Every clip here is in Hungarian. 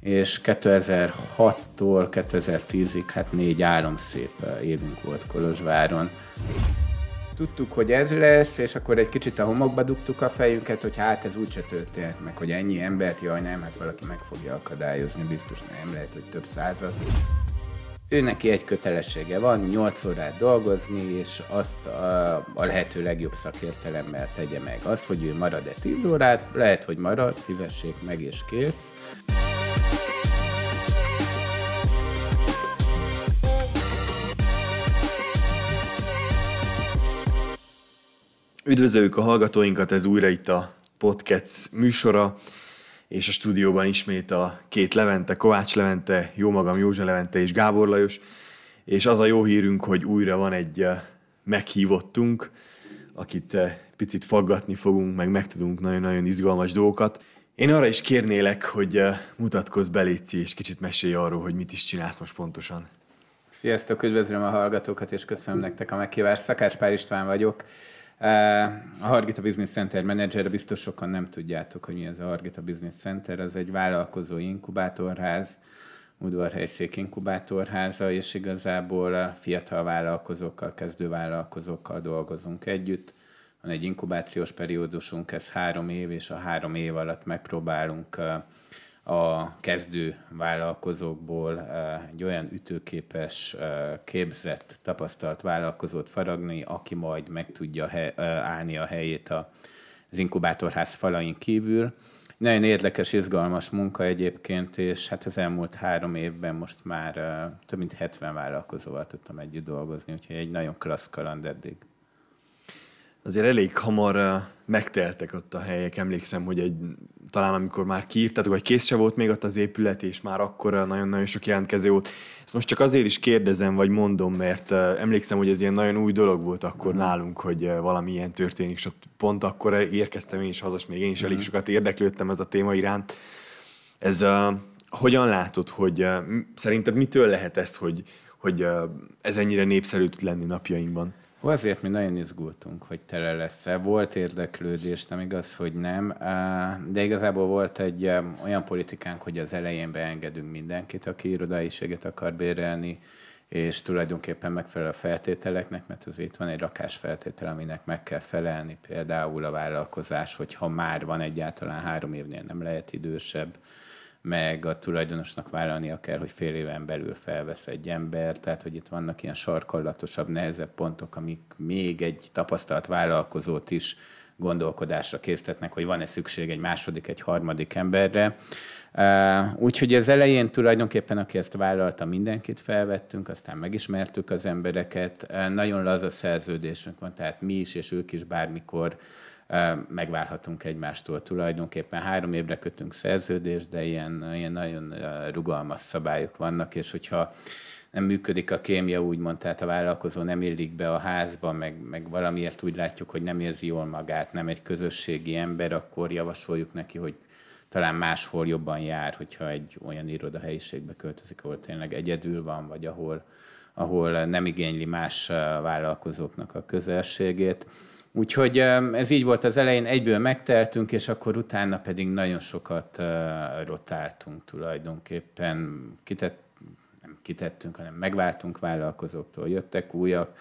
és 2006-tól 2010-ig hát 4 szép évünk volt Kolozsváron. Tudtuk, hogy ez lesz, és akkor egy kicsit a homokba dugtuk a fejünket, hogy hát ez úgyse történt meg, hogy ennyi embert, jaj nem, hát valaki meg fogja akadályozni, biztos nem lehet, hogy több százat. Ő neki egy kötelessége van, 8 órát dolgozni, és azt a lehető legjobb szakértelemmel tegye meg. Az, hogy ő marad-e 10 órát, lehet, hogy marad, fizessék meg és kész. Üdvözöljük a hallgatóinkat, ez újra itt a podcast műsora, és a stúdióban ismét a két Levente, Kovács Levente, jómagam Józsa Levente és Gábor Lajos, és az a jó hírünk, hogy újra van egy meghívottunk, akit picit faggatni fogunk, meg megtudunk nagyon-nagyon izgalmas dolgokat. Én arra is kérnélek, hogy mutatkozz be, Léci, és kicsit mesélj arról, hogy mit is csinálsz most pontosan. Sziasztok, üdvözlöm a hallgatókat, és köszönöm nektek a meghívást. Szakács-Paál István vagyok. A Hargita Business Center menedzser, biztos sokan nem tudjátok, hogy mi ez a Hargita Business Center, az egy vállalkozó inkubátorház, Udvarhelyszék inkubátorháza, és igazából a fiatal vállalkozókkal, kezdő vállalkozókkal dolgozunk együtt. Van egy inkubációs periódusunk, ez 3 év, és a 3 év alatt megpróbálunk a kezdő vállalkozókból egy olyan ütőképes, képzett, tapasztalt vállalkozót faragni, aki majd meg tudja állni a helyét az inkubátorház falain kívül. Nagyon érdekes, izgalmas munka egyébként, és hát az elmúlt 3 évben most már több mint 70 vállalkozóval tudtam együtt dolgozni, úgyhogy egy nagyon klassz kaland eddig. Azért elég hamar megteltek ott a helyek, emlékszem, hogy talán amikor már kiírtatok, vagy kész se volt még ott az épület, és már akkor nagyon-nagyon sok jelentkező volt. Ezt most csak azért is kérdezem, vagy mondom, mert emlékszem, hogy ez ilyen nagyon új dolog volt akkor nálunk, hogy valami ilyen történik, és ott pont akkor érkeztem én is haza, még én is elég sokat érdeklődtem ez a téma iránt. Ez hogyan látod, hogy szerinted mitől lehet ez, hogy ez ennyire népszerű tud lenni napjainkban? Azért mi nagyon izgultunk, hogy tele lesz-e. Volt érdeklődés, nem igaz, hogy nem, de igazából volt egy olyan politikánk, hogy az elején beengedünk mindenkit, aki irodaiséget akar bérelni, és tulajdonképpen megfelel a feltételeknek, mert azért van egy rakásfeltétel, aminek meg kell felelni, például a vállalkozás, hogyha már van egyáltalán 3 évnél nem lehet idősebb, meg a tulajdonosnak vállalnia kell, hogy fél éven belül felvesz egy ember, tehát hogy itt vannak ilyen sarkallatosabb, nehezebb pontok, amik még egy tapasztalt vállalkozót is gondolkodásra késztetnek, hogy van-e szükség egy második, egy harmadik emberre. Úgyhogy az elején tulajdonképpen, aki ezt vállalta, mindenkit felvettünk, aztán megismertük az embereket. Nagyon laza szerződésünk van, tehát mi is és ők is bármikor megválhatunk egymástól. Tulajdonképpen 3 évre kötünk szerződést, de ilyen nagyon rugalmas szabályok vannak, és hogyha nem működik a kémia, úgymond, tehát a vállalkozó nem illik be a házba, meg valamiért úgy látjuk, hogy nem érzi jól magát, nem egy közösségi ember, akkor javasoljuk neki, hogy talán máshol jobban jár, hogyha egy olyan irodahelyiségbe költözik, ahol tényleg egyedül van, vagy ahol nem igényli más vállalkozóknak a közelségét. Úgyhogy ez így volt az elején, egyből megteltünk, és akkor utána pedig nagyon sokat rotáltunk tulajdonképpen. Nem kitettünk, hanem megváltunk vállalkozóktól, jöttek újak,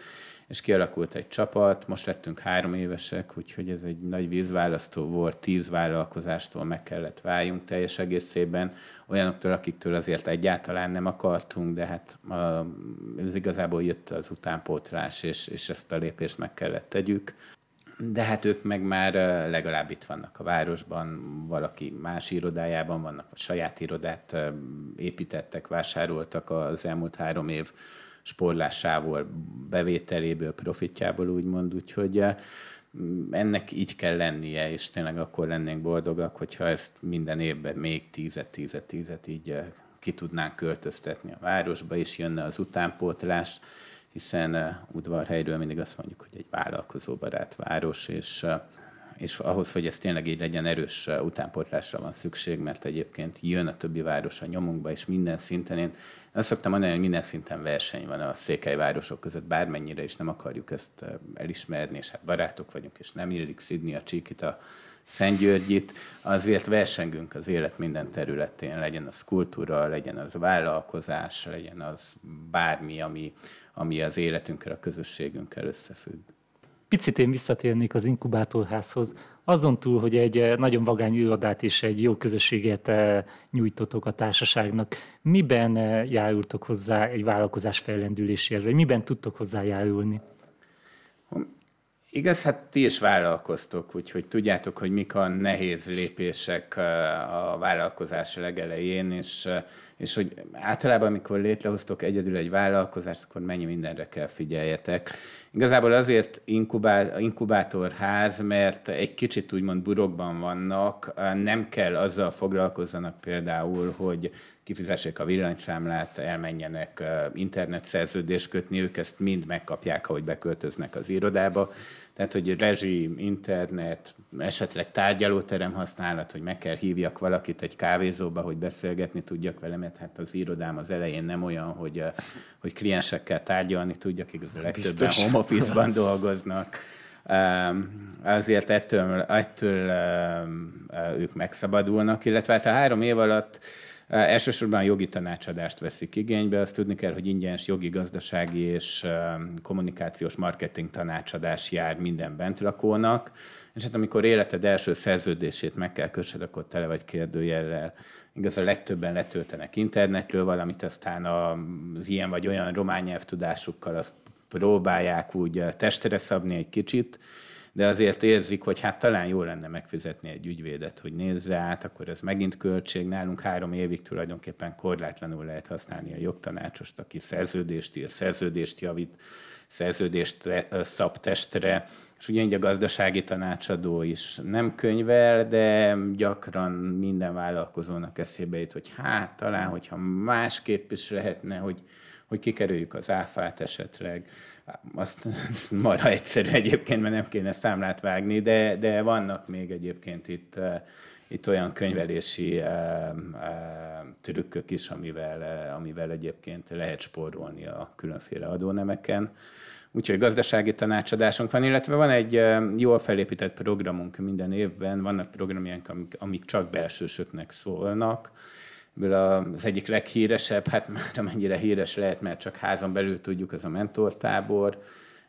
és kialakult egy csapat. Most lettünk 3 évesek, úgyhogy ez egy nagy vízválasztó volt, 10 vállalkozástól meg kellett váljunk teljes egészében. Olyanoktól, akiktől azért egyáltalán nem akartunk, de hát ez igazából jött az utánpótlás, és ezt a lépést meg kellett tegyük. De hát ők meg már legalább itt vannak a városban, valaki más irodájában vannak, vagy saját irodát építettek, vásároltak az elmúlt 3 év sporlásával, bevételéből, profitjából úgymond, úgyhogy ennek így kell lennie, és tényleg akkor lennénk boldogak, hogyha ezt minden évben még 10-10-10 így ki tudnánk költöztetni a városba, és jönne az utánpótlás, hiszen Udvarhelyről mindig azt mondjuk, hogy egy vállalkozóbarát város, és ahhoz, hogy ez tényleg így legyen, erős utánpótlásra van szükség, mert egyébként jön a többi város a nyomunkba, és minden szinten. Én azt szoktam mondani, hogy minden szinten verseny van a székelyvárosok között, bármennyire is nem akarjuk ezt elismerni, és hát barátok vagyunk, és nem illik szidni a csíkit a Szentgyörgyit, azért versengünk az élet minden területén, legyen az kultúra, legyen az vállalkozás, legyen az bármi, ami az életünkkel, a közösségünkkel összefügg. Picit én visszatérnék az inkubátorházhoz. Azon túl, hogy egy nagyon vagány irodát és egy jó közösséget nyújtotok a társaságnak, miben járultok hozzá egy vállalkozás fellendüléséhez, vagy miben tudtok hozzájárulni? Igaz, hát ti is vállalkoztok, úgyhogy tudjátok, hogy mik a nehéz lépések a vállalkozás legelején, és hogy általában, amikor létrehoztok egyedül egy vállalkozást, akkor mennyi mindenre kell figyeljetek. Igazából azért inkubátorház, mert egy kicsit úgymond burokban vannak, nem kell azzal foglalkozzanak például, hogy kifizessék a villanyszámlát, elmenjenek internetszerződést kötni, ők ezt mind megkapják, ahogy beköltöznek az irodába. Tehát, hogy rezsi, internet, esetleg tárgyalóterem használat, hogy meg kell hívjak valakit egy kávézóba, hogy beszélgetni tudjak vele, mert hát az irodám az elején nem olyan, hogy kliensekkel tárgyalni tudjak, igazán legtöbben home office-ban dolgoznak. Azért ettől ők megszabadulnak, illetve hát a 3 év alatt elsősorban jogi tanácsadást veszik igénybe, azt tudni kell, hogy ingyenes jogi, gazdasági és kommunikációs marketing tanácsadás jár minden bentrakónak, és hát amikor életed első szerződését meg kell kössed, akkor tele vagy kérdőjellel. Igaz, a legtöbben letöltenek internetről valamit, aztán az ilyen vagy olyan román nyelvtudásukkal azt próbálják úgy testre szabni egy kicsit, de azért érzik, hogy hát talán jó lenne megfizetni egy ügyvédet, hogy nézze át, akkor ez megint költség. Nálunk 3 évig tulajdonképpen korlátlanul lehet használni a jogtanácsost, aki szerződést ír, szerződést javít, szerződést szab testre, és ugyanígy a gazdasági tanácsadó is nem könyvel, de gyakran minden vállalkozónak eszébe jut, hogy hát talán, hogyha másképp is lehetne, hogy kikerüljük az áfát esetleg. Azt marha egyszerű egyébként, mert nem kéne számlát vágni, de vannak még egyébként itt olyan könyvelési trükkök is, amivel egyébként lehet spórolni a különféle adónemeken. Úgyhogy gazdasági tanácsadásunk van, illetve van egy jól felépített programunk minden évben, vannak programjaink, amik csak belsősöknek szólnak. Az egyik leghíresebb, hát már amennyire híres lehet, mert csak házon belül tudjuk, az a mentortábor.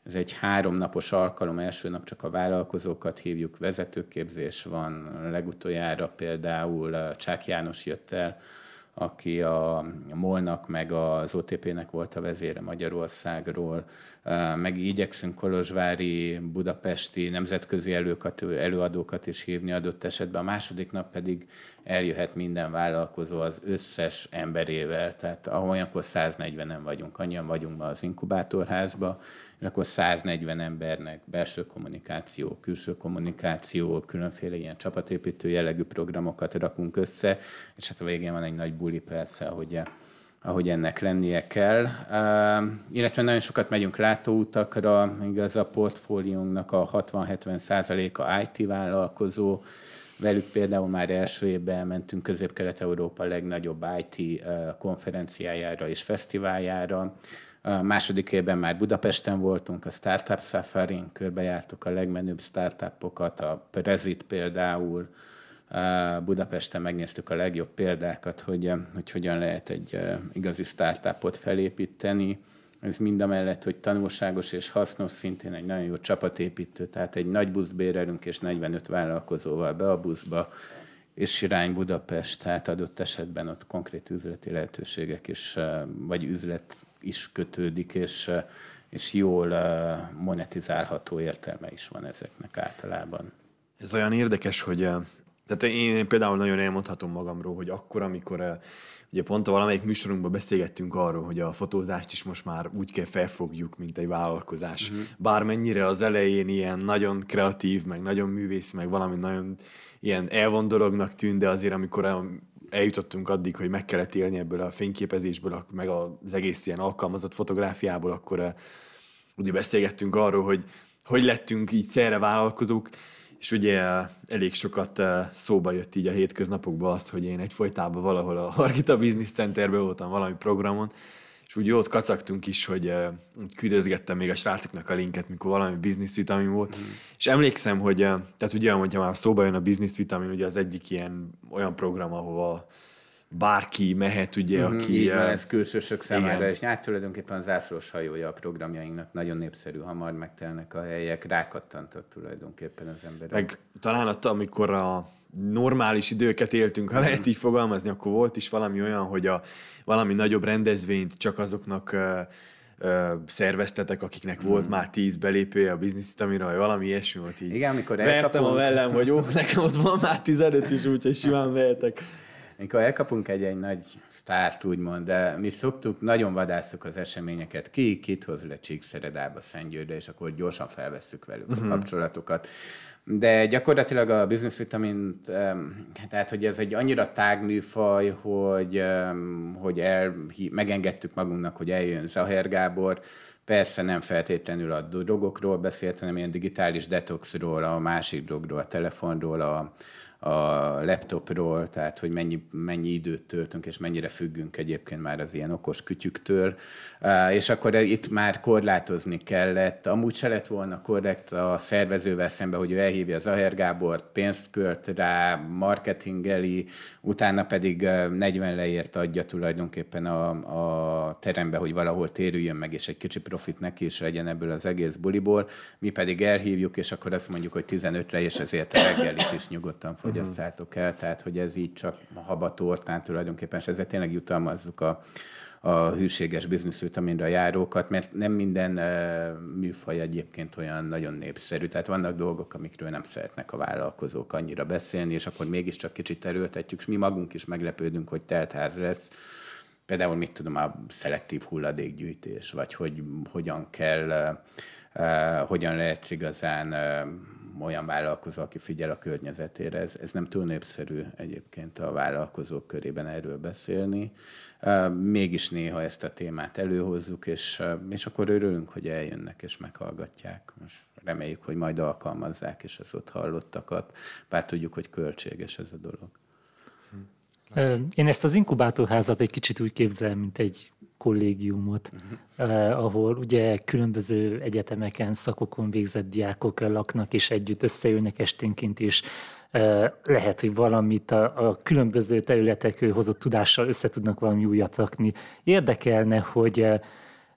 Ez egy 3 napos alkalom, első nap csak a vállalkozókat hívjuk, vezetőképzés van. Legutoljára például Csák János jött el, aki a MOL-nak meg az OTP-nek volt a vezére Magyarországról, meg igyekszünk kolozsvári, budapesti nemzetközi előadókat is hívni adott esetben. A második nap pedig eljöhet minden vállalkozó az összes emberével, tehát olyankor 140-en vagyunk, annyian vagyunk ma az inkubátorházba, és akkor 140 embernek belső kommunikáció, külső kommunikáció, különféle ilyen csapatépítő jellegű programokat rakunk össze, és hát a végén van egy nagy buli persze, ahogy ennek lennie kell. Illetve nagyon sokat megyünk látóutakra, igaz, a portfóliónknak a 60-70%-a IT-vállalkozó, velük például már első évben elmentünk Közép-Kelet-Európa legnagyobb IT konferenciájára és fesztiváljára. A második évben már Budapesten voltunk, a Startup Safarin, körbejártuk a legmenőbb startupokat, a Prezit például, Budapesten megnéztük a legjobb példákat, hogy hogyan lehet egy igazi startupot felépíteni. Ez mind amellett, hogy tanulságos és hasznos, szintén egy nagyon jó csapatépítő, tehát egy nagy buszt bérelünk és 45 vállalkozóval be a buszba, és irány Budapest, tehát adott esetben ott konkrét üzleti lehetőségek is, vagy üzlet is kötődik, és jól monetizálható értelme is van ezeknek általában. Ez olyan érdekes, hogy tehát én például nagyon elmondhatom magamról, hogy akkor, amikor ugye pont valamelyik műsorunkban beszélgettünk arról, hogy a fotózást is most már úgy kell felfogjuk, mint egy vállalkozás. Mm-hmm. Bármennyire az elején ilyen nagyon kreatív, meg nagyon művész, meg valami nagyon ilyen elvon dolognak tűnt, de azért amikor eljutottunk addig, hogy meg kellett élni ebből a fényképezésből, meg az egész ilyen alkalmazott fotográfiából, akkor ugye beszélgettünk arról, hogy lettünk így szerre vállalkozók, és ugye elég sokat szóba jött így a hétköznapokban az, hogy én egyfolytában valahol a Hargita Business Centerben voltam valami programon, és úgy jót kacagtunk is, hogy küldözgettem még a srácoknak a linket, mikor valami business vitamin volt, és emlékszem, hogy tehát ugye, hogyha már szóba jön a business vitamin, ugye az egyik ilyen olyan program, ahova bárki mehet, ugye, aki... Így van, ez külsősök számára, igen. És hát tulajdonképpen a zászlós hajója a programjainknak, nagyon népszerű, hamar megtelnek a helyek, rákattantott tulajdonképpen az emberek. Meg talán amikor a normális időket éltünk, ha lehet így fogalmazni, akkor volt is valami olyan, hogy a valami nagyobb rendezvényt csak azoknak szerveztetek, akiknek volt már 10 belépője a bizniszvitamira, vagy valami ilyesmi volt így. Igen, amikor vertem a vellem, hogy ó, nekem ott van már 15 is, úgyhogy simán vehetek. Amikor elkapunk egy nagy sztárt, úgymond, de mi szoktuk, nagyon vadásztuk az eseményeket, kit hoz le Csíkszeredába, Szentgyőrre, és akkor gyorsan felvesszük velük a kapcsolatokat. De gyakorlatilag a business vitamint, tehát hogy ez egy annyira tágműfaj, hogy megengedtük magunknak, hogy eljön Zaher Gábor. Persze nem feltétlenül a drogokról beszélt, hanem ilyen digitális detoxról, a másik drogról, a telefonról, a laptopról, tehát hogy mennyi időt töltünk, és mennyire függünk egyébként már az ilyen okos kütyüktől, és akkor itt már korlátozni kellett. Amúgy se lett volna korrekt a szervezővel szemben, hogy ő elhívja Zaher Gábort, pénzt költ rá, marketingeli, utána pedig 40 leért adja tulajdonképpen a terembe, hogy valahol térüljön meg, és egy kicsi profit neki is legyen ebből az egész buliból. Mi pedig elhívjuk, és akkor azt mondjuk, hogy 15-re, és ezért a reggelit is nyugodtan fogyasszátok el, tehát hogy ez így csak habatortán tulajdonképpen, és ezzel tényleg jutalmazzuk a hűséges bizniszvitaminra járókat, mert nem minden műfaj egyébként olyan nagyon népszerű, tehát vannak dolgok, amikről nem szeretnek a vállalkozók annyira beszélni, és akkor mégiscsak kicsit erőltetjük, és mi magunk is meglepődünk, hogy teltház lesz. Például mit tudom, a szelektív hulladékgyűjtés, vagy hogy hogyan lehet igazán olyan vállalkozó, aki figyel a környezetére. Ez nem túl népszerű egyébként a vállalkozók körében erről beszélni. Mégis néha ezt a témát előhozzuk, és akkor örülünk, hogy eljönnek és meghallgatják. Most reméljük, hogy majd alkalmazzák és az ott hallottakat, bár tudjuk, hogy költséges ez a dolog. Én ezt az inkubátorházat egy kicsit úgy képzelem, mint egy kollégiumot, ahol ugye különböző egyetemeken, szakokon végzett diákok laknak, és együtt összeülnek esténként is. Lehet, hogy valamit a különböző területekről hozott tudással összetudnak valami újat rakni. Érdekelne, hogy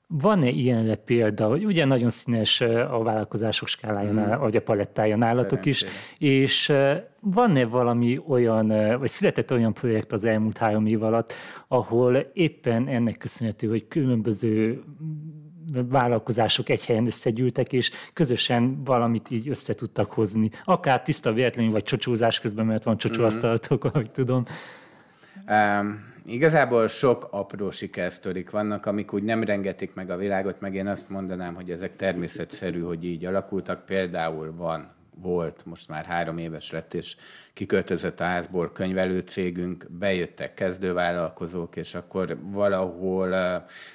van-e ilyenre példa, hogy ugye nagyon színes a vállalkozások skáláján, vagy a palettája nálatok is, és van-e valami olyan, vagy született olyan projekt az elmúlt 3 év alatt, ahol éppen ennek köszönhető, hogy különböző vállalkozások egy helyen összegyűltek, és közösen valamit így össze tudtak hozni. Akár tiszta véletlenül, vagy csocsózás közben, mert van csocsóasztalatok, ahogy tudom. Igazából sok apró sikersztorik vannak, amik úgy nem rengetik meg a világot, meg én azt mondanám, hogy ezek természetszerű, hogy így alakultak. Például volt, most már 3 éves lett, és kiköltözött a házból könyvelő cégünk, bejöttek kezdővállalkozók, és akkor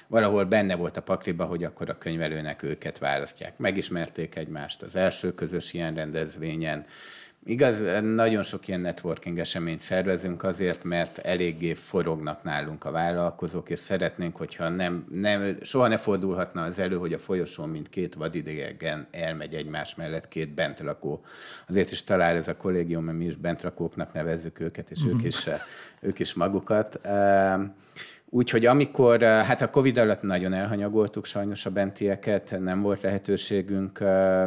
valahol benne volt a pakliba, hogy akkor a könyvelőnek őket választják. Megismerték egymást az első közös ilyen rendezvényen. Igaz, nagyon sok ilyen networking eseményt szervezünk azért, mert eléggé forognak nálunk a vállalkozók, és szeretnénk, hogyha soha ne fordulhatna az elő, hogy a folyosón, mint 2 vadidegen elmegy egymás mellett 2 bentlakó. Azért is talál ez a kollégium, mert mi is bentlakóknak nevezzük őket, és ők is magukat. Úgyhogy amikor, hát a Covid alatt nagyon elhanyagoltuk sajnos a bentieket, nem volt lehetőségünk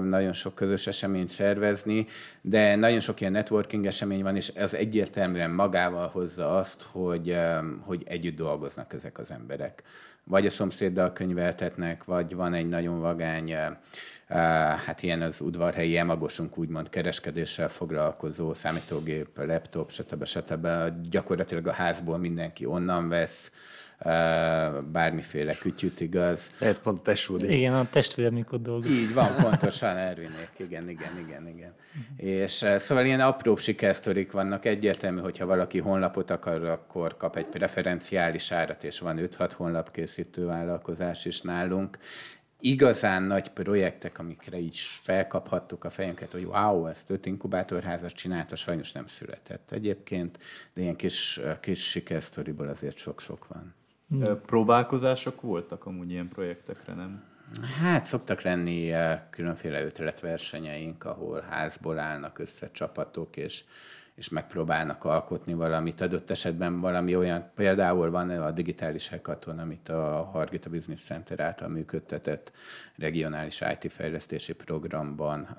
nagyon sok közös eseményt szervezni, de nagyon sok ilyen networking esemény van, és ez egyértelműen magával hozza azt, hogy együtt dolgoznak ezek az emberek. Vagy a szomszéddal könyveltetnek, vagy van egy nagyon vagány, hát ilyen az udvarhelyi emagosunk, úgymond kereskedéssel foglalkozó, számítógép, laptop, stb. Gyakorlatilag a házból mindenki onnan vesz, bármiféle kütyüt, igaz. Lehet pont tesódik. Igen, a testvérem, mikor dolgozik. Így van, pontosan Ervinék. Igen. És szóval ilyen apróbb sikersztorik vannak. Egyértelmű, hogyha valaki honlapot akar, akkor kap egy preferenciális árat, és van 5-6 honlapkészítő vállalkozás is nálunk. Igazán nagy projektek, amikre így felkaphattuk a fejünket, hogy wow, ezt 5 inkubátorházat csinálta, sajnos nem született egyébként, de ilyen kis sikersztoriból azért sok-sok van. Próbálkozások voltak amúgy ilyen projektekre, nem? Hát szoktak lenni különféle ötletversenyeink, ahol házból állnak össze csapatok, és megpróbálnak alkotni valamit. Adott esetben valami olyan, például van a digitális hackathon, amit a Hargita Business Center által működtetett regionális IT-fejlesztési programban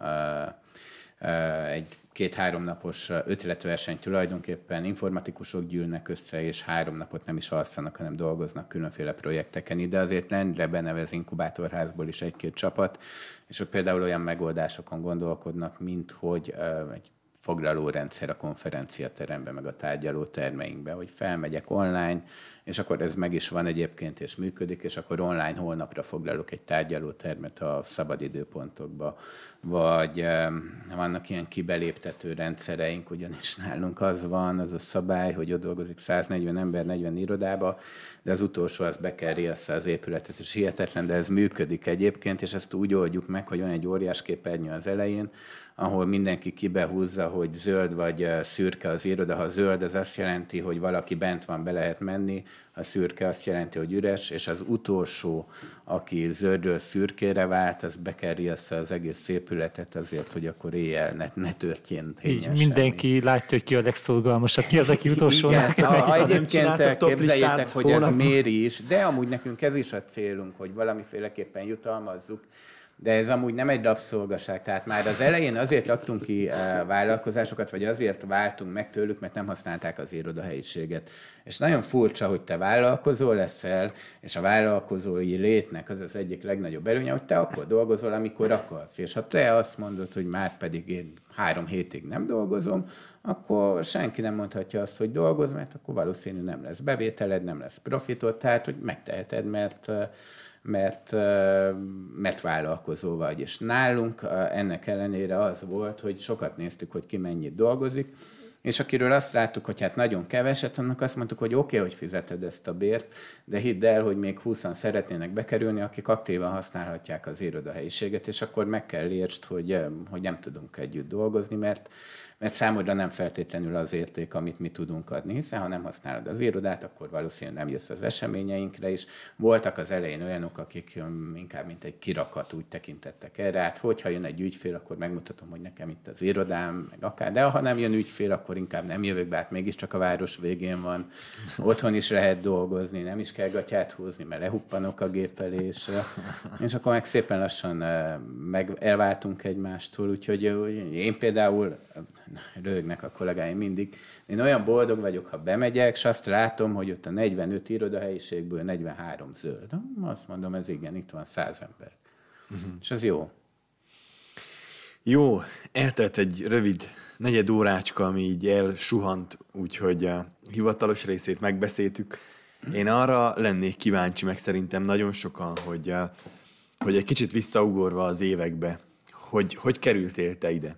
egy 2-3 napos ötletverseny, tulajdonképpen informatikusok gyűlnek össze, és 3 napot nem is alszanak, hanem dolgoznak különféle projekteken. Ide azért lenne benevez inkubátorházból is 1-2 csapat, és ott például olyan megoldásokon gondolkodnak, mint hogy egy foglalórendszer a konferenciateremben, meg a tárgyaló termeinkben, hogy felmegyek online, és akkor ez meg is van egyébként, és működik, és akkor online holnapra foglalok egy tárgyalótermet a szabadidőpontokba. Vagy vannak ilyen kibeléptető rendszereink, ugyanis nálunk az van, az a szabály, hogy ott dolgozik 140 ember 40 irodába, de az utolsó az be kell riassza az épületet, és hihetetlen, de ez működik egyébként, és ezt úgy oldjuk meg, hogy van egy óriás képernyő az elején, ahol mindenki kibehúzza, hogy zöld vagy szürke az iroda. Ha zöld, az azt jelenti, hogy valaki bent van, be lehet menni, a szürke azt jelenti, hogy üres, és az utolsó, aki zöldről szürkére vált, az bekerjessza az egész épületet azért, hogy akkor éjjel ne történt tényesen. Mindenki látja, hogy ki a legszorgalmasabb, ki az, aki utolsónak. Ha egyébként képzeljétek, hogy ez méri is, de amúgy nekünk ez is a célunk, hogy valamiféleképpen jutalmazzuk. De ez amúgy nem egy rabszolgaság, tehát már az elején azért laktunk ki vállalkozásokat, vagy azért váltunk meg tőlük, mert nem használták az irodahelyiséget. És nagyon furcsa, hogy te vállalkozó leszel, és a vállalkozói létnek az az egyik legnagyobb előnye, hogy te akkor dolgozol, amikor akarsz. És ha te azt mondod, hogy már pedig én 3 hétig nem dolgozom, akkor senki nem mondhatja azt, hogy dolgozz, mert akkor valószínű nem lesz bevételed, nem lesz profitod, tehát hogy megteheted, mert vállalkozó vagy. És nálunk ennek ellenére az volt, hogy sokat néztük, hogy ki mennyit dolgozik, és akiről azt láttuk, hogy hát nagyon keveset, annak azt mondtuk, hogy oké, hogy fizeted ezt a bért, de hidd el, hogy még 20-an szeretnének bekerülni, akik aktívan használhatják az irodahelyiséget, és akkor meg kell értsd, hogy nem tudunk együtt dolgozni, mert számodra nem feltétlenül az érték, amit mi tudunk adni, hiszen ha nem használod az irodát, akkor valószínűleg nem jössz az eseményeinkre is. Voltak az elején olyanok, akik inkább mint egy kirakat úgy tekintettek erre, hát hogyha jön egy ügyfél, akkor megmutatom, hogy nekem itt az irodám, meg akár, de ha nem jön ügyfél, akkor inkább nem jövök be, hát mégiscsak a város végén van, otthon is lehet dolgozni, nem is kell gatyát húzni, mert lehuppanok a gép elé, és akkor meg szépen lassan elváltunk egymástól, úgyhogy én például röhögnek a kollégáim mindig. Én olyan boldog vagyok, ha bemegyek, és azt látom, hogy ott a 45 irodahelyiségből 43 zöld. Azt mondom, ez igen, itt van 100 ember. És az jó. Jó, eltelt egy rövid negyed órácska, ami így elsuhant, úgyhogy a hivatalos részét megbeszéltük. Én arra lennék kíváncsi, meg szerintem nagyon sokan, hogy egy kicsit visszaugorva az évekbe, hogy kerültél te ide?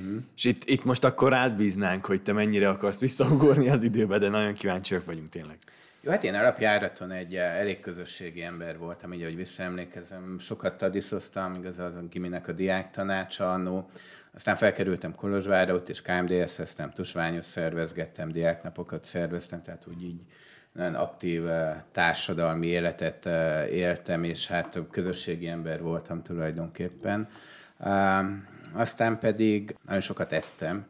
Uh-huh. És itt most akkor átbíznánk, hogy te mennyire akarsz visszaugorni az időbe, de nagyon kíváncsiak vagyunk tényleg. Jó, hát én alapjáraton egy elég közösségi ember voltam, így ahogy visszaemlékezem, sokat tadiszoztam, igazán az giminek a diák tanácsa annó, aztán felkerültem Kolozsvárra, ott is KMDS-eztem, tusványos szervezgettem, diáknapokat szerveztem, tehát úgy így nagyon aktív társadalmi életet éltem, és hát közösségi ember voltam tulajdonképpen. Aztán pedig nagyon sokat ettem,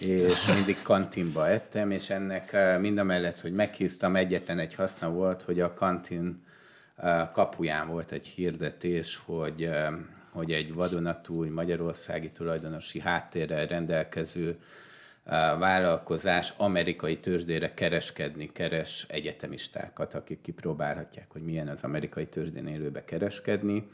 és mindig kantinba ettem, és ennek mindamellett, hogy meghíztam, egyetlen egy haszna volt, hogy a kantin kapuján volt egy hirdetés, hogy egy vadonatúj magyarországi tulajdonosi háttérrel rendelkező vállalkozás amerikai tőzsdére kereskedni keres egyetemistákat, akik kipróbálhatják, hogy milyen az amerikai tőzsdén élőbe kereskedni.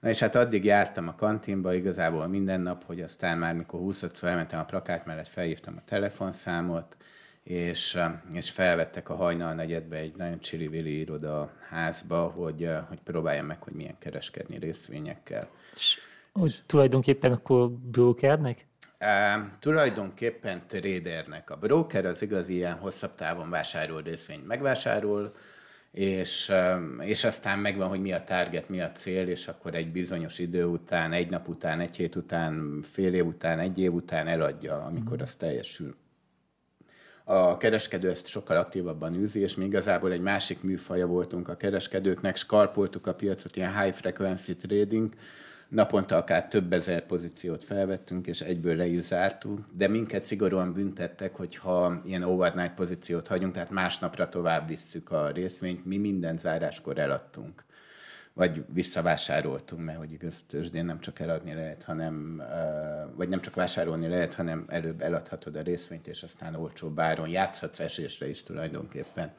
Na és hát addig jártam a kantinba igazából minden nap, hogy aztán már mikor 20-szor elmentem a plakát mellett, felhívtam a telefonszámot, és felvettek a hajnal 4-be egy nagyon csili-vili iroda házba, hogy próbáljam meg, hogy milyen kereskedni részvényekkel. És tulajdonképpen akkor brokernek? Tulajdonképpen tradernek. A broker az igazi ilyen hosszabb távon vásárol részvényt, megvásárol, és aztán megvan, hogy mi a target, mi a cél, és akkor egy bizonyos idő után, egy nap után, egy hét után, fél év után, egy év után eladja, amikor az teljesül. a kereskedő ezt sokkal aktívabban űzi, és mi igazából egy másik műfaja voltunk a kereskedőknek, skalpoltuk a piacot, ilyen high frequency trading, naponta akár több ezer pozíciót felvettünk, és egyből le is zártunk, de minket szigorúan büntettek, hogyha ilyen overnight pozíciót hagyunk, tehát másnapra tovább visszük a részvényt, mi minden záráskor eladtunk. Vagy visszavásároltunk, mert hogy igaz, tőzsdén nem csak eladni lehet, hanem, vagy nem csak vásárolni lehet, hanem előbb eladhatod a részvényt, és aztán olcsóbb áron játszhatsz esésre is tulajdonképpen.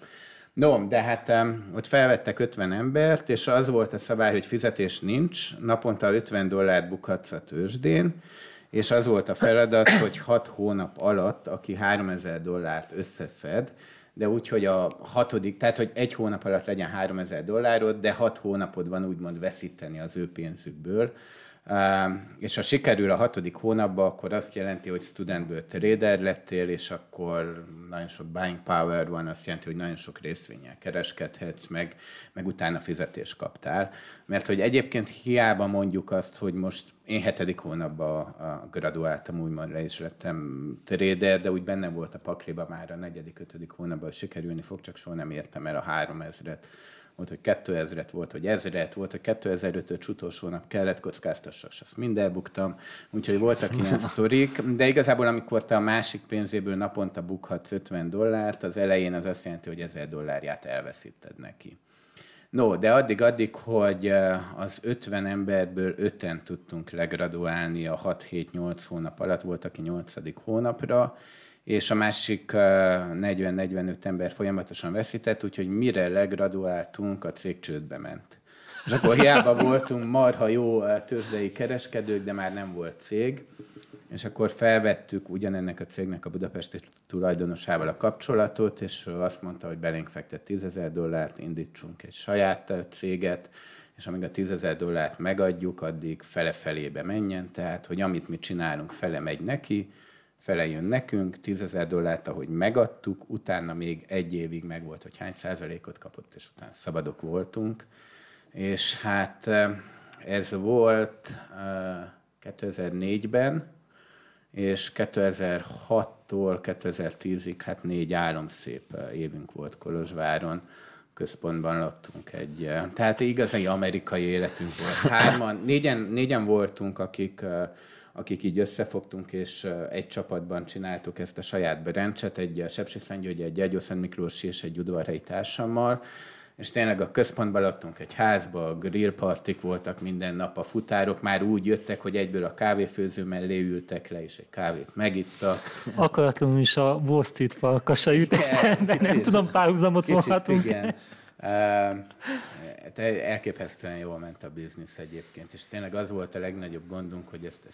No, de hát ott felvettek 50 embert, és az volt a szabály, hogy fizetés nincs, naponta $50 bukhatsz a tőzsdén, és az volt a feladat, hogy 6 hónap alatt, aki $3000 összeszed, de úgy, hogy a hatodik, tehát hogy egy hónap alatt legyen $3000, de 6 hónapod van úgymond veszíteni az ő pénzükből, és ha sikerül a 6. hónapban, akkor azt jelenti, hogy studentből trader lettél, és akkor nagyon sok buying power van, azt jelenti, hogy nagyon sok részvénnyel kereskedhetsz, meg utána fizetést kaptál. Mert hogy egyébként hiába mondjuk azt, hogy most én 7. hónapban graduáltam, úgymond le is lettem trader, de úgy benne volt a pakliba már a 4.-5. hónapban sikerülni fog, csak soha nem értem el a 3000-et. Volt, hogy 2000-et, volt, hogy 1000-et, volt, hogy 2005-ös utolsó nap kellett kockáztassak, és azt mind elbuktam. Úgyhogy voltak ilyen sztorik, de igazából amikor te a másik pénzéből naponta bukhatsz $50, az elején az azt jelenti, hogy $1000 elveszíted neki. No, de addig, hogy az 50 emberből 5-en tudtunk legraduálni a 6-7-8 hónap alatt, volt, aki 8. hónapra, és a másik 40-45 ember folyamatosan veszített, úgyhogy mire legraduáltunk, a cég csődbe ment. És akkor hiába voltunk marha jó tőzsdei kereskedők, de már nem volt cég, és akkor felvettük ugyanennek a cégnek a budapesti tulajdonosával a kapcsolatot, és azt mondta, hogy belénk fektet $10,000, indítsunk egy saját céget, és amíg a $10,000 megadjuk, addig fele-felébe menjen, tehát hogy amit mi csinálunk, fele megy neki, fele jön nekünk, $10,000, ahogy megadtuk, utána még egy évig megvolt, hogy hány százalékot kapott, és utána szabadok voltunk. És hát ez volt 2004-ben, és 2006-tól 2010-ig, hát 4 álomszép évünk volt Kolozsváron, központban laktunk egy, tehát igazán amerikai életünk volt. 4-en voltunk, akik így összefogtunk, és egy csapatban csináltuk ezt a saját berencset, egy Sepsiszentgyörgyi, egy Gyergyószentmiklósi és egy udvarhelyi társammal, és tényleg a központban laktunk egy házba, grillpartik voltak minden nap, a futárok már úgy jöttek, hogy egyből a kávéfőző mellé ültek le, és egy kávét megittak. Akaratlanul is a Wall Street farkasa jut eszembe, nem tudom, párhuzamot volhatunk. Igen. Elképesztően jól ment a biznisz egyébként, és tényleg az volt a legnagyobb gondunk, hogy ezt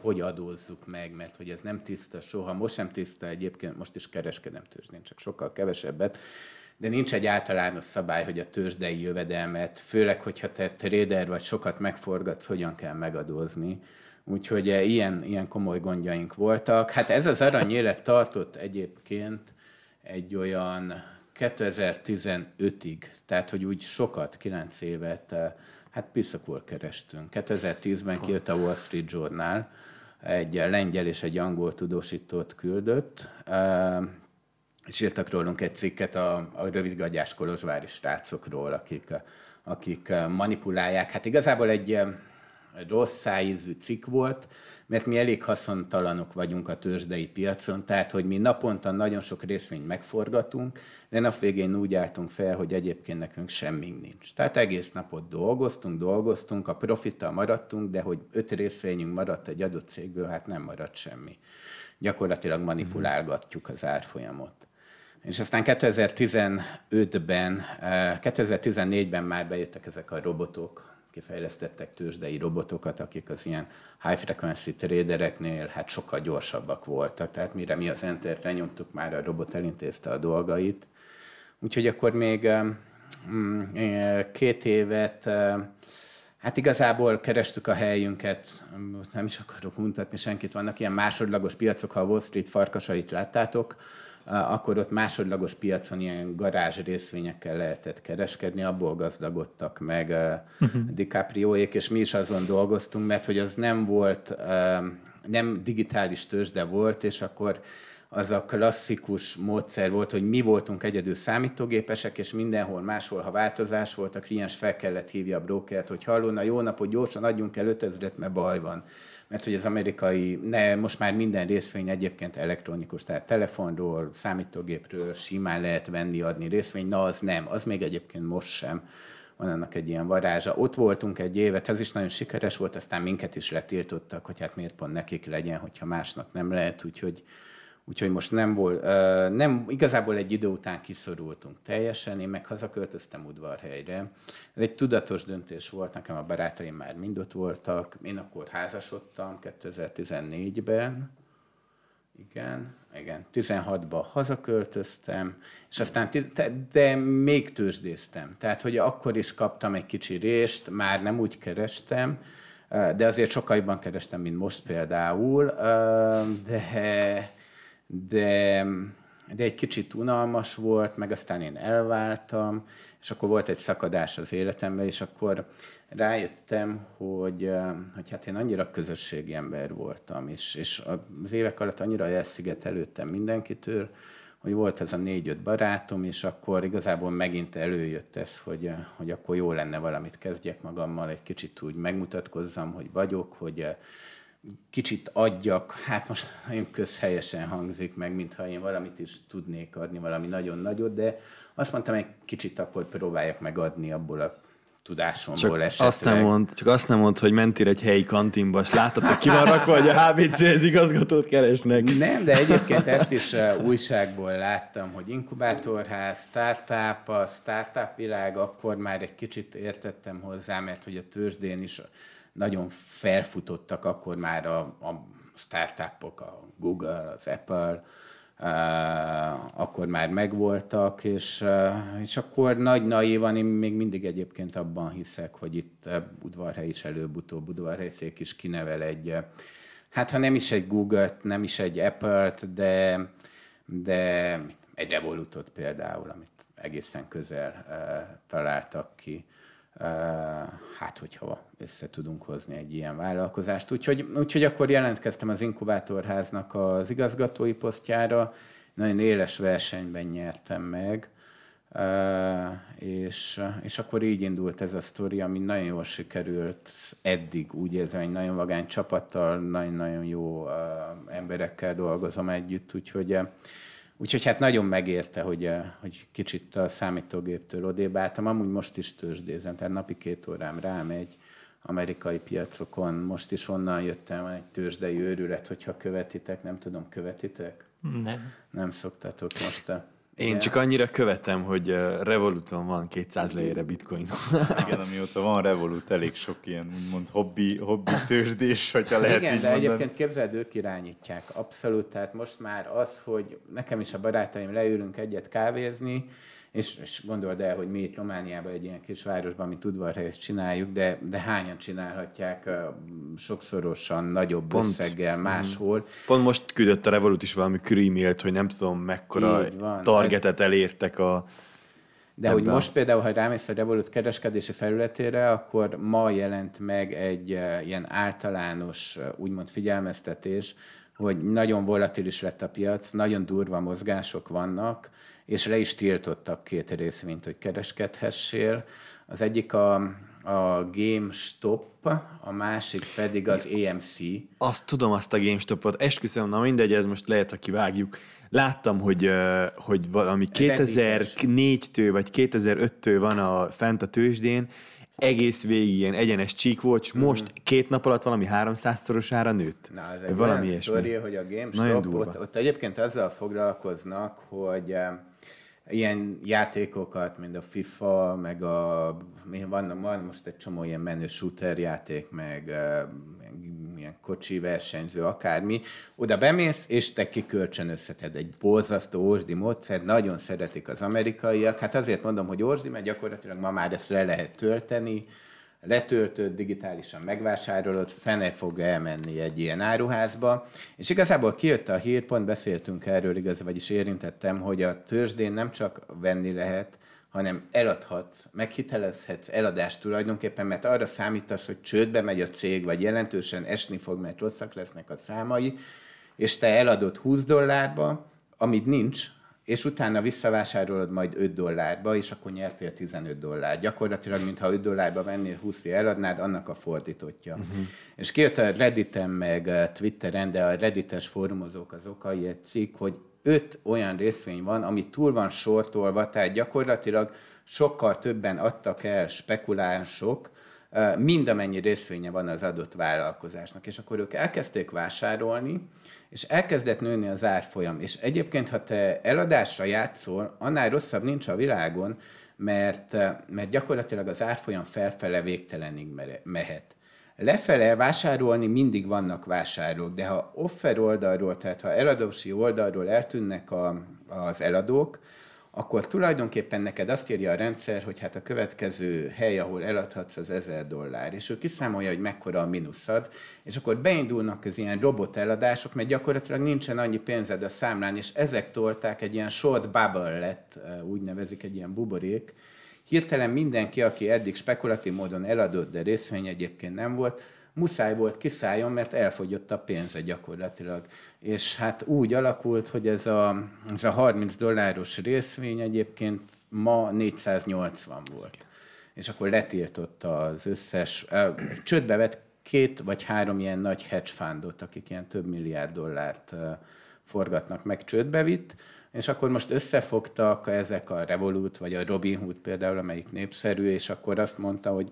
hogy adózzuk meg, mert hogy ez nem tiszta soha, most sem tiszta egyébként, most is kereskedem tőzsdén, csak sokkal kevesebbet, de nincs egy általános szabály, hogy a tőzsdei jövedelmet, főleg, hogyha te trader vagy, sokat megforgatsz, hogyan kell megadózni. Úgyhogy ilyen komoly gondjaink voltak. Hát ez az aranyélet tartott egyébként egy olyan 2015-ig, tehát hogy úgy sokat, 9 évet, hát piszakul kerestünk. 2010-ben kijött a Wall Street Journal, egy lengyel és egy angol tudósítót küldött, és írtak rólunk egy cikket a rövidgagyás kolozsvári srácokról, akik manipulálják. Hát igazából egy rossz szájízű cikk volt, mert mi elég haszontalanok vagyunk a tőzsdei piacon, tehát hogy mi naponta nagyon sok részvényt megforgatunk, de nap végén úgy álltunk fel, hogy egyébként nekünk semmink nincs. Tehát egész napot dolgoztunk, a profittal maradtunk, de hogy 5 részvényünk maradt egy adott cégből, hát nem maradt semmi. Gyakorlatilag manipulálgatjuk az árfolyamot. És aztán 2014-ben már bejöttek ezek a robotok, kifejlesztettek tőzsdei robotokat, akik az ilyen high-frequency tradereknél hát sokkal gyorsabbak voltak. Tehát mire mi az Entert lenyomtuk, már a robot elintézte a dolgait. Úgyhogy akkor még 2 évet, hát igazából kerestük a helyünket, nem is akarok untatni senkit, vannak ilyen másodlagos piacok, ha a Wall Street farkasait láttátok, akkor ott másodlagos piacon ilyen garázs részvényekkel lehetett kereskedni, abból gazdagodtak meg DiCaprioék, és mi is azon dolgoztunk, mert hogy az nem volt, nem digitális tőzsde volt, és akkor az a klasszikus módszer volt, hogy mi voltunk egyedül számítógépesek, és mindenhol máshol, ha változás volt, a kliens fel kellett hívja a brókert, hogy hallóna, jó napot, gyorsan adjunk el 5000-et, mert baj van. Mert hogy az amerikai, most már minden részvény egyébként elektronikus, tehát telefonról, számítógépről simán lehet venni, adni részvény, na az nem, az még egyébként most sem. Van annak egy ilyen varázsa. Ott voltunk egy évet, ez is nagyon sikeres volt, aztán minket is letiltottak, hogy hát miért pont nekik legyen, hogyha másnak nem lehet, úgyhogy most nem volt, nem, igazából egy idő után kiszorultunk teljesen, én meg hazaköltöztem Udvarhelyre. Ez egy tudatos döntés volt, nekem a barátaim már mind ott voltak, én akkor házasodtam 2014-ben, igen, 16-ban hazaköltöztem, és aztán, de még tőzsdéztem. Tehát, hogy akkor is kaptam egy kicsi rést, már nem úgy kerestem, de azért sokkal jobban kerestem, mint most például, de egy kicsit unalmas volt, meg aztán én elváltam, és akkor volt egy szakadás az életemben, és akkor rájöttem, hogy hát én annyira közösségi ember voltam, és az évek alatt annyira elszigetelődtem mindenkitől, hogy volt ez a 4-5 barátom, és akkor igazából megint előjött ez, hogy akkor jó lenne valamit kezdjek magammal, egy kicsit úgy megmutatkozzam, hogy vagyok, hogy kicsit adjak, hát most nagyon közhelyesen hangzik meg, mintha én valamit is tudnék adni, valami nagyon nagyot, de azt mondtam, egy kicsit akkor próbáljak meg adni abból a tudásomból esetleg. Csak azt nem mond, hogy mentél egy helyi kantinba, és láttad, hogy ki van rakva, hogy a HBC-hez igazgatót keresnek. Nem, de egyébként ezt is újságból láttam, hogy inkubátorház, startup, a startup világ, akkor már egy kicsit értettem hozzá, mert hogy a tőzsdén is nagyon felfutottak akkor már a startupok, a Google, az Apple, akkor már megvoltak, és akkor nagy naívan, én még mindig egyébként abban hiszek, hogy itt Udvarhely is előbb-utóbb, Udvarhelyszék is kinevel egy, hát ha nem is egy Google-t, nem is egy Apple-t, de egy Revolutot például, amit egészen közel találtak ki. Hát, hogyha össze tudunk hozni egy ilyen vállalkozást. Úgyhogy akkor jelentkeztem az inkubátorháznak az igazgatói posztjára, nagyon éles versenyben nyertem meg, és akkor így indult ez a sztori, ami nagyon jól sikerült eddig, úgy érzem, egy nagyon vagány csapattal, nagyon-nagyon jó emberekkel dolgozom együtt, úgyhogy hát nagyon megérte, hogy kicsit a számítógéptől odébb álltam. Amúgy most is tőzsdézem, tehát napi 2 órám rámegy amerikai piacokon. Most is onnan jöttem, van egy tőzsdei őrület, hogyha követitek, nem tudom, követitek? Nem. Nem szoktatok most a... Én csak annyira követem, hogy Revoluton van 200 lejére bitcoin. Igen, amióta van Revolut, elég sok ilyen úgymond hobbi tőzsdés, hogyha lehet igen, így mondani. Igen, de egyébként képzeld, ők irányítják. Abszolút, tehát most már az, hogy nekem is a barátaim leülünk egyet kávézni, és gondold el, hogy mi itt Romániában egy ilyen kis városban, mint Udvarhely, ezt csináljuk, de hányan csinálhatják sokszorosan nagyobb pont, összeggel máshol. Pont most küldött a Revolut is valami kürímélt, hogy nem tudom mekkora targetet elértek a... De ebben. Hogy most például, ha rámész a Revolut kereskedési felületére, akkor ma jelent meg egy ilyen általános úgymond figyelmeztetés, hogy nagyon volatilis lett a piac, nagyon durva mozgások vannak, és le is tiltottak 2 részvényt, hogy kereskedhessél. Az egyik a GameStop, a másik pedig az AMC. Azt tudom, azt a GameStopot. Esküszöm, na mindegy, ez most lehet, ha kivágjuk. Láttam, hogy valami 2004-től vagy 2005-től van fent a tőzsdén, egész végig ilyen egyenes csík volt, és most 2 nap alatt valami 300-szorosára nőtt. Na, ez egy olyan sztori, hogy a GameStop ott egyébként azzal foglalkoznak, hogy ilyen játékokat, mint a FIFA, meg van most egy csomó ilyen menő shooter játék, meg ilyen kocsi versenyző, akármi. Oda bemész, és te kikölcsön összeted. Egy borzasztó ózsdi módszer, nagyon szeretik az amerikaiak. Hát azért mondom, hogy ózsdi, mert gyakorlatilag ma már ezt le lehet tölteni. Letöltöd, digitálisan megvásárolod, fene fog elmenni egy ilyen áruházba. És igazából kijött a hír, pont beszéltünk erről, vagyis érintettem, hogy a tőzsdén nem csak venni lehet, hanem eladhatsz, meghitelezhetsz eladást tulajdonképpen, mert arra számítasz, hogy csődbe megy a cég, vagy jelentősen esni fog, mert rosszak lesznek a számai, és te eladod $20, amit nincs, és utána visszavásárolod majd $5, és akkor nyertél $15. Gyakorlatilag, mintha $5 vennél, 20-ért eladnád, annak a fordítottja. Uh-huh. És kijött a Redditen meg Twitteren, de a reddites fórumozók azok, ahol egy cikk, hogy 5 olyan részvény van, ami túl van sortolva, tehát gyakorlatilag sokkal többen adtak el spekulánsok, mindamennyi részvénye van az adott vállalkozásnak. És akkor ők elkezdték vásárolni, és elkezdett nőni az árfolyam. És egyébként, ha te eladásra játszol, annál rosszabb nincs a világon, mert gyakorlatilag az árfolyam felfele végtelenig mehet. Lefele vásárolni mindig vannak vásárlók, de ha offer oldalról, tehát ha eladósi oldalról eltűnnek az eladók, akkor tulajdonképpen neked azt írja a rendszer, hogy hát a következő hely, ahol eladhatsz, az $1000, és ő kiszámolja, hogy mekkora a mínuszad, és akkor beindulnak az ilyen robot eladások, mert gyakorlatilag nincsen annyi pénzed a számlán, és ezek tolták, egy ilyen short bubble lett, úgy nevezik, egy ilyen buborék. Hirtelen mindenki, aki eddig spekulatív módon eladott, de részvény egyébként nem volt, muszáj volt kiszálljon, mert elfogyott a pénze gyakorlatilag. És hát úgy alakult, hogy ez a $30 részvény egyébként ma 480 volt. És akkor letiltotta az összes, csődbe vett 2 vagy 3 ilyen nagy hedge fundot, akik ilyen több milliárd dollárt forgatnak, meg csődbe vitt. És akkor most összefogtak ezek a Revolut, vagy a Robinhood például, amelyik népszerű, és akkor azt mondta, hogy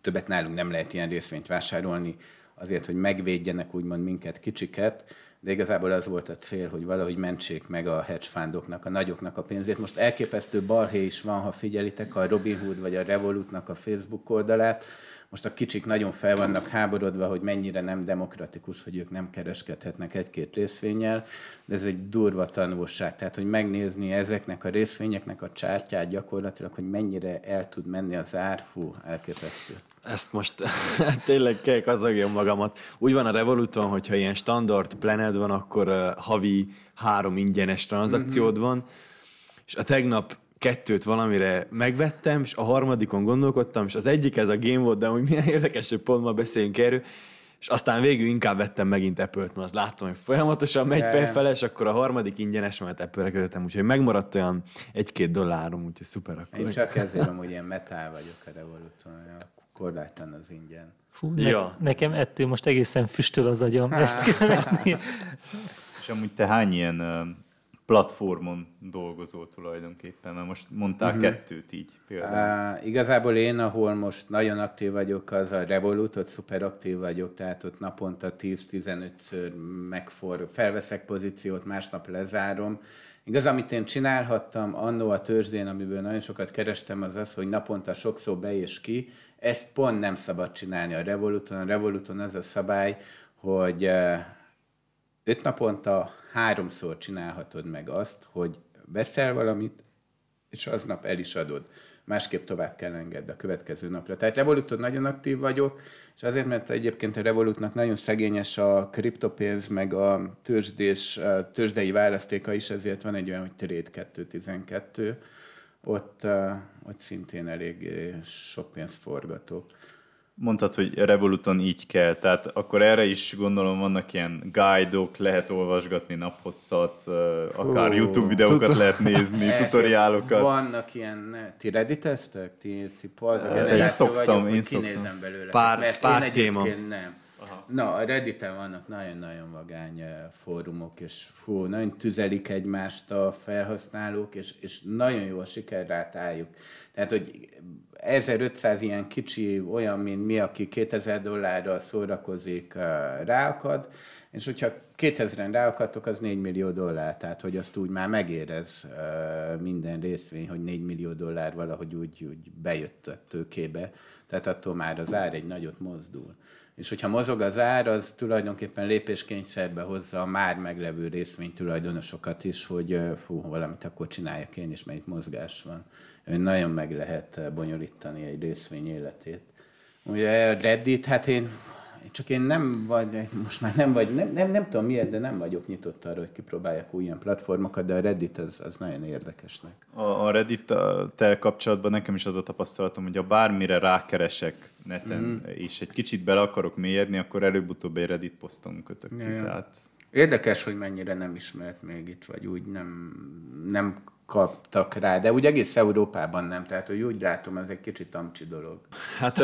többet nálunk nem lehet ilyen részvényt vásárolni azért, hogy megvédjenek úgymond minket kicsiket, de igazából az volt a cél, hogy valahogy mentsék meg a hedge fundoknak, a nagyoknak a pénzét. Most elképesztő balhé is van, ha figyelitek a Robinhood vagy a Revolutnak a Facebook oldalát. Most a kicsik nagyon fel vannak háborodva, hogy mennyire nem demokratikus, hogy ők nem kereskedhetnek egy-két részvénnyel, de ez egy durva tanulság. Tehát, hogy megnézni ezeknek a részvényeknek a csártyát gyakorlatilag, hogy mennyire el tud menni az ár, fú, elképesztő. Ezt most tényleg kell kazagjam magamat. Úgy van a Revoluton, hogyha ilyen standard planed van, akkor havi 3 ingyenes tranzakciód van, és a tegnap 2 valamire megvettem, és a harmadikon gondolkodtam, és az egyik ez a game volt, de hogy milyen érdekes, hogy pont ma beszéljünk erről, és aztán végül inkább vettem megint Apple-t, mert azt láttam, hogy folyamatosan megy felfele, és akkor a harmadik ingyenes, mert Apple-re kötöttem, úgyhogy megmaradt olyan $1-2, úgyhogy szuper akkor. Én csak ezért amúgy ilyen metál vagyok a Revoluton, korlátlan az ingyen. Fú, ja. Nekem ettől most egészen füstöl az agyam, ezt követni. És amúgy te hány ilyen platformon dolgozó tulajdonképpen, mert most mondtál 2 így például. Igazából én, ahol most nagyon aktív vagyok, az a Revolut, ott szuper aktív vagyok, tehát ott naponta 10-15-ször felveszek pozíciót, másnap lezárom. Igaz, amit én csinálhattam annó a tőzsdén, amiből nagyon sokat kerestem, az az, hogy naponta sokszor be és ki, ezt pont nem szabad csinálni a Revoluton. A Revoluton az a szabály, hogy 5 naponta 3-szor csinálhatod meg azt, hogy veszel valamit, és aznap el is adod. Másképp tovább kell engedni a következő napra. Tehát Revoluton nagyon aktív vagyok, és azért, mert egyébként a Revolutnak nagyon szegényes a kriptopénz, meg a tőzsdei választéka is, ezért van egy olyan, hogy Trade 212, ott szintén elég sok pénzt forgatok. Mondtad, hogy Revoluton így kell, tehát akkor erre is gondolom vannak ilyen guide-ok, lehet olvasgatni naphosszat, akár YouTube videókat lehet nézni, tutoriálokat. Vannak ilyen, ti redditeztek? Ti polzak? Én szoktam. Kinézem belőle, pár én téma. Nem. Aha. Na, a Redditen vannak nagyon-nagyon vagány fórumok, és nagyon tüzelik egymást a felhasználók, és nagyon jó a sikerrát álljuk. Tehát, hogy 1500 ilyen kicsi, olyan, mint mi, aki $2000 szórakozik, ráakad, és hogyha 2000-en ráakadtok, az $4 millió, tehát hogy azt úgy már megérez minden részvény, hogy $4 millió valahogy úgy bejött a tőkébe, tehát attól már az ár egy nagyot mozdul. És hogyha mozog az ár, az tulajdonképpen lépéskényszerbe hozza a már meglevő részvénytulajdonosokat is, hogy valamit akkor csináljak én is, mert itt mozgás van. Nagyon meg lehet bonyolítani egy részvény életét. Ugye Reddit, hát én nem vagy, most már nem vagy, nem tudom miért, de nem vagyok nyitott arra, hogy kipróbáljak új ilyen platformokat, de a Reddit az nagyon érdekesnek. A Reddit-tel kapcsolatban nekem is az a tapasztalatom, hogy ha bármire rákeresek neten, és egy kicsit bele akarok mélyedni, akkor előbb-utóbb egy Reddit poszton kötök ki. Tehát Érdekes, hogy mennyire nem ismert még itt, vagy úgy nem kaptak rá, de úgy egész Európában nem, tehát hogy úgy látom, ez egy kicsit amcsi dolog. Hát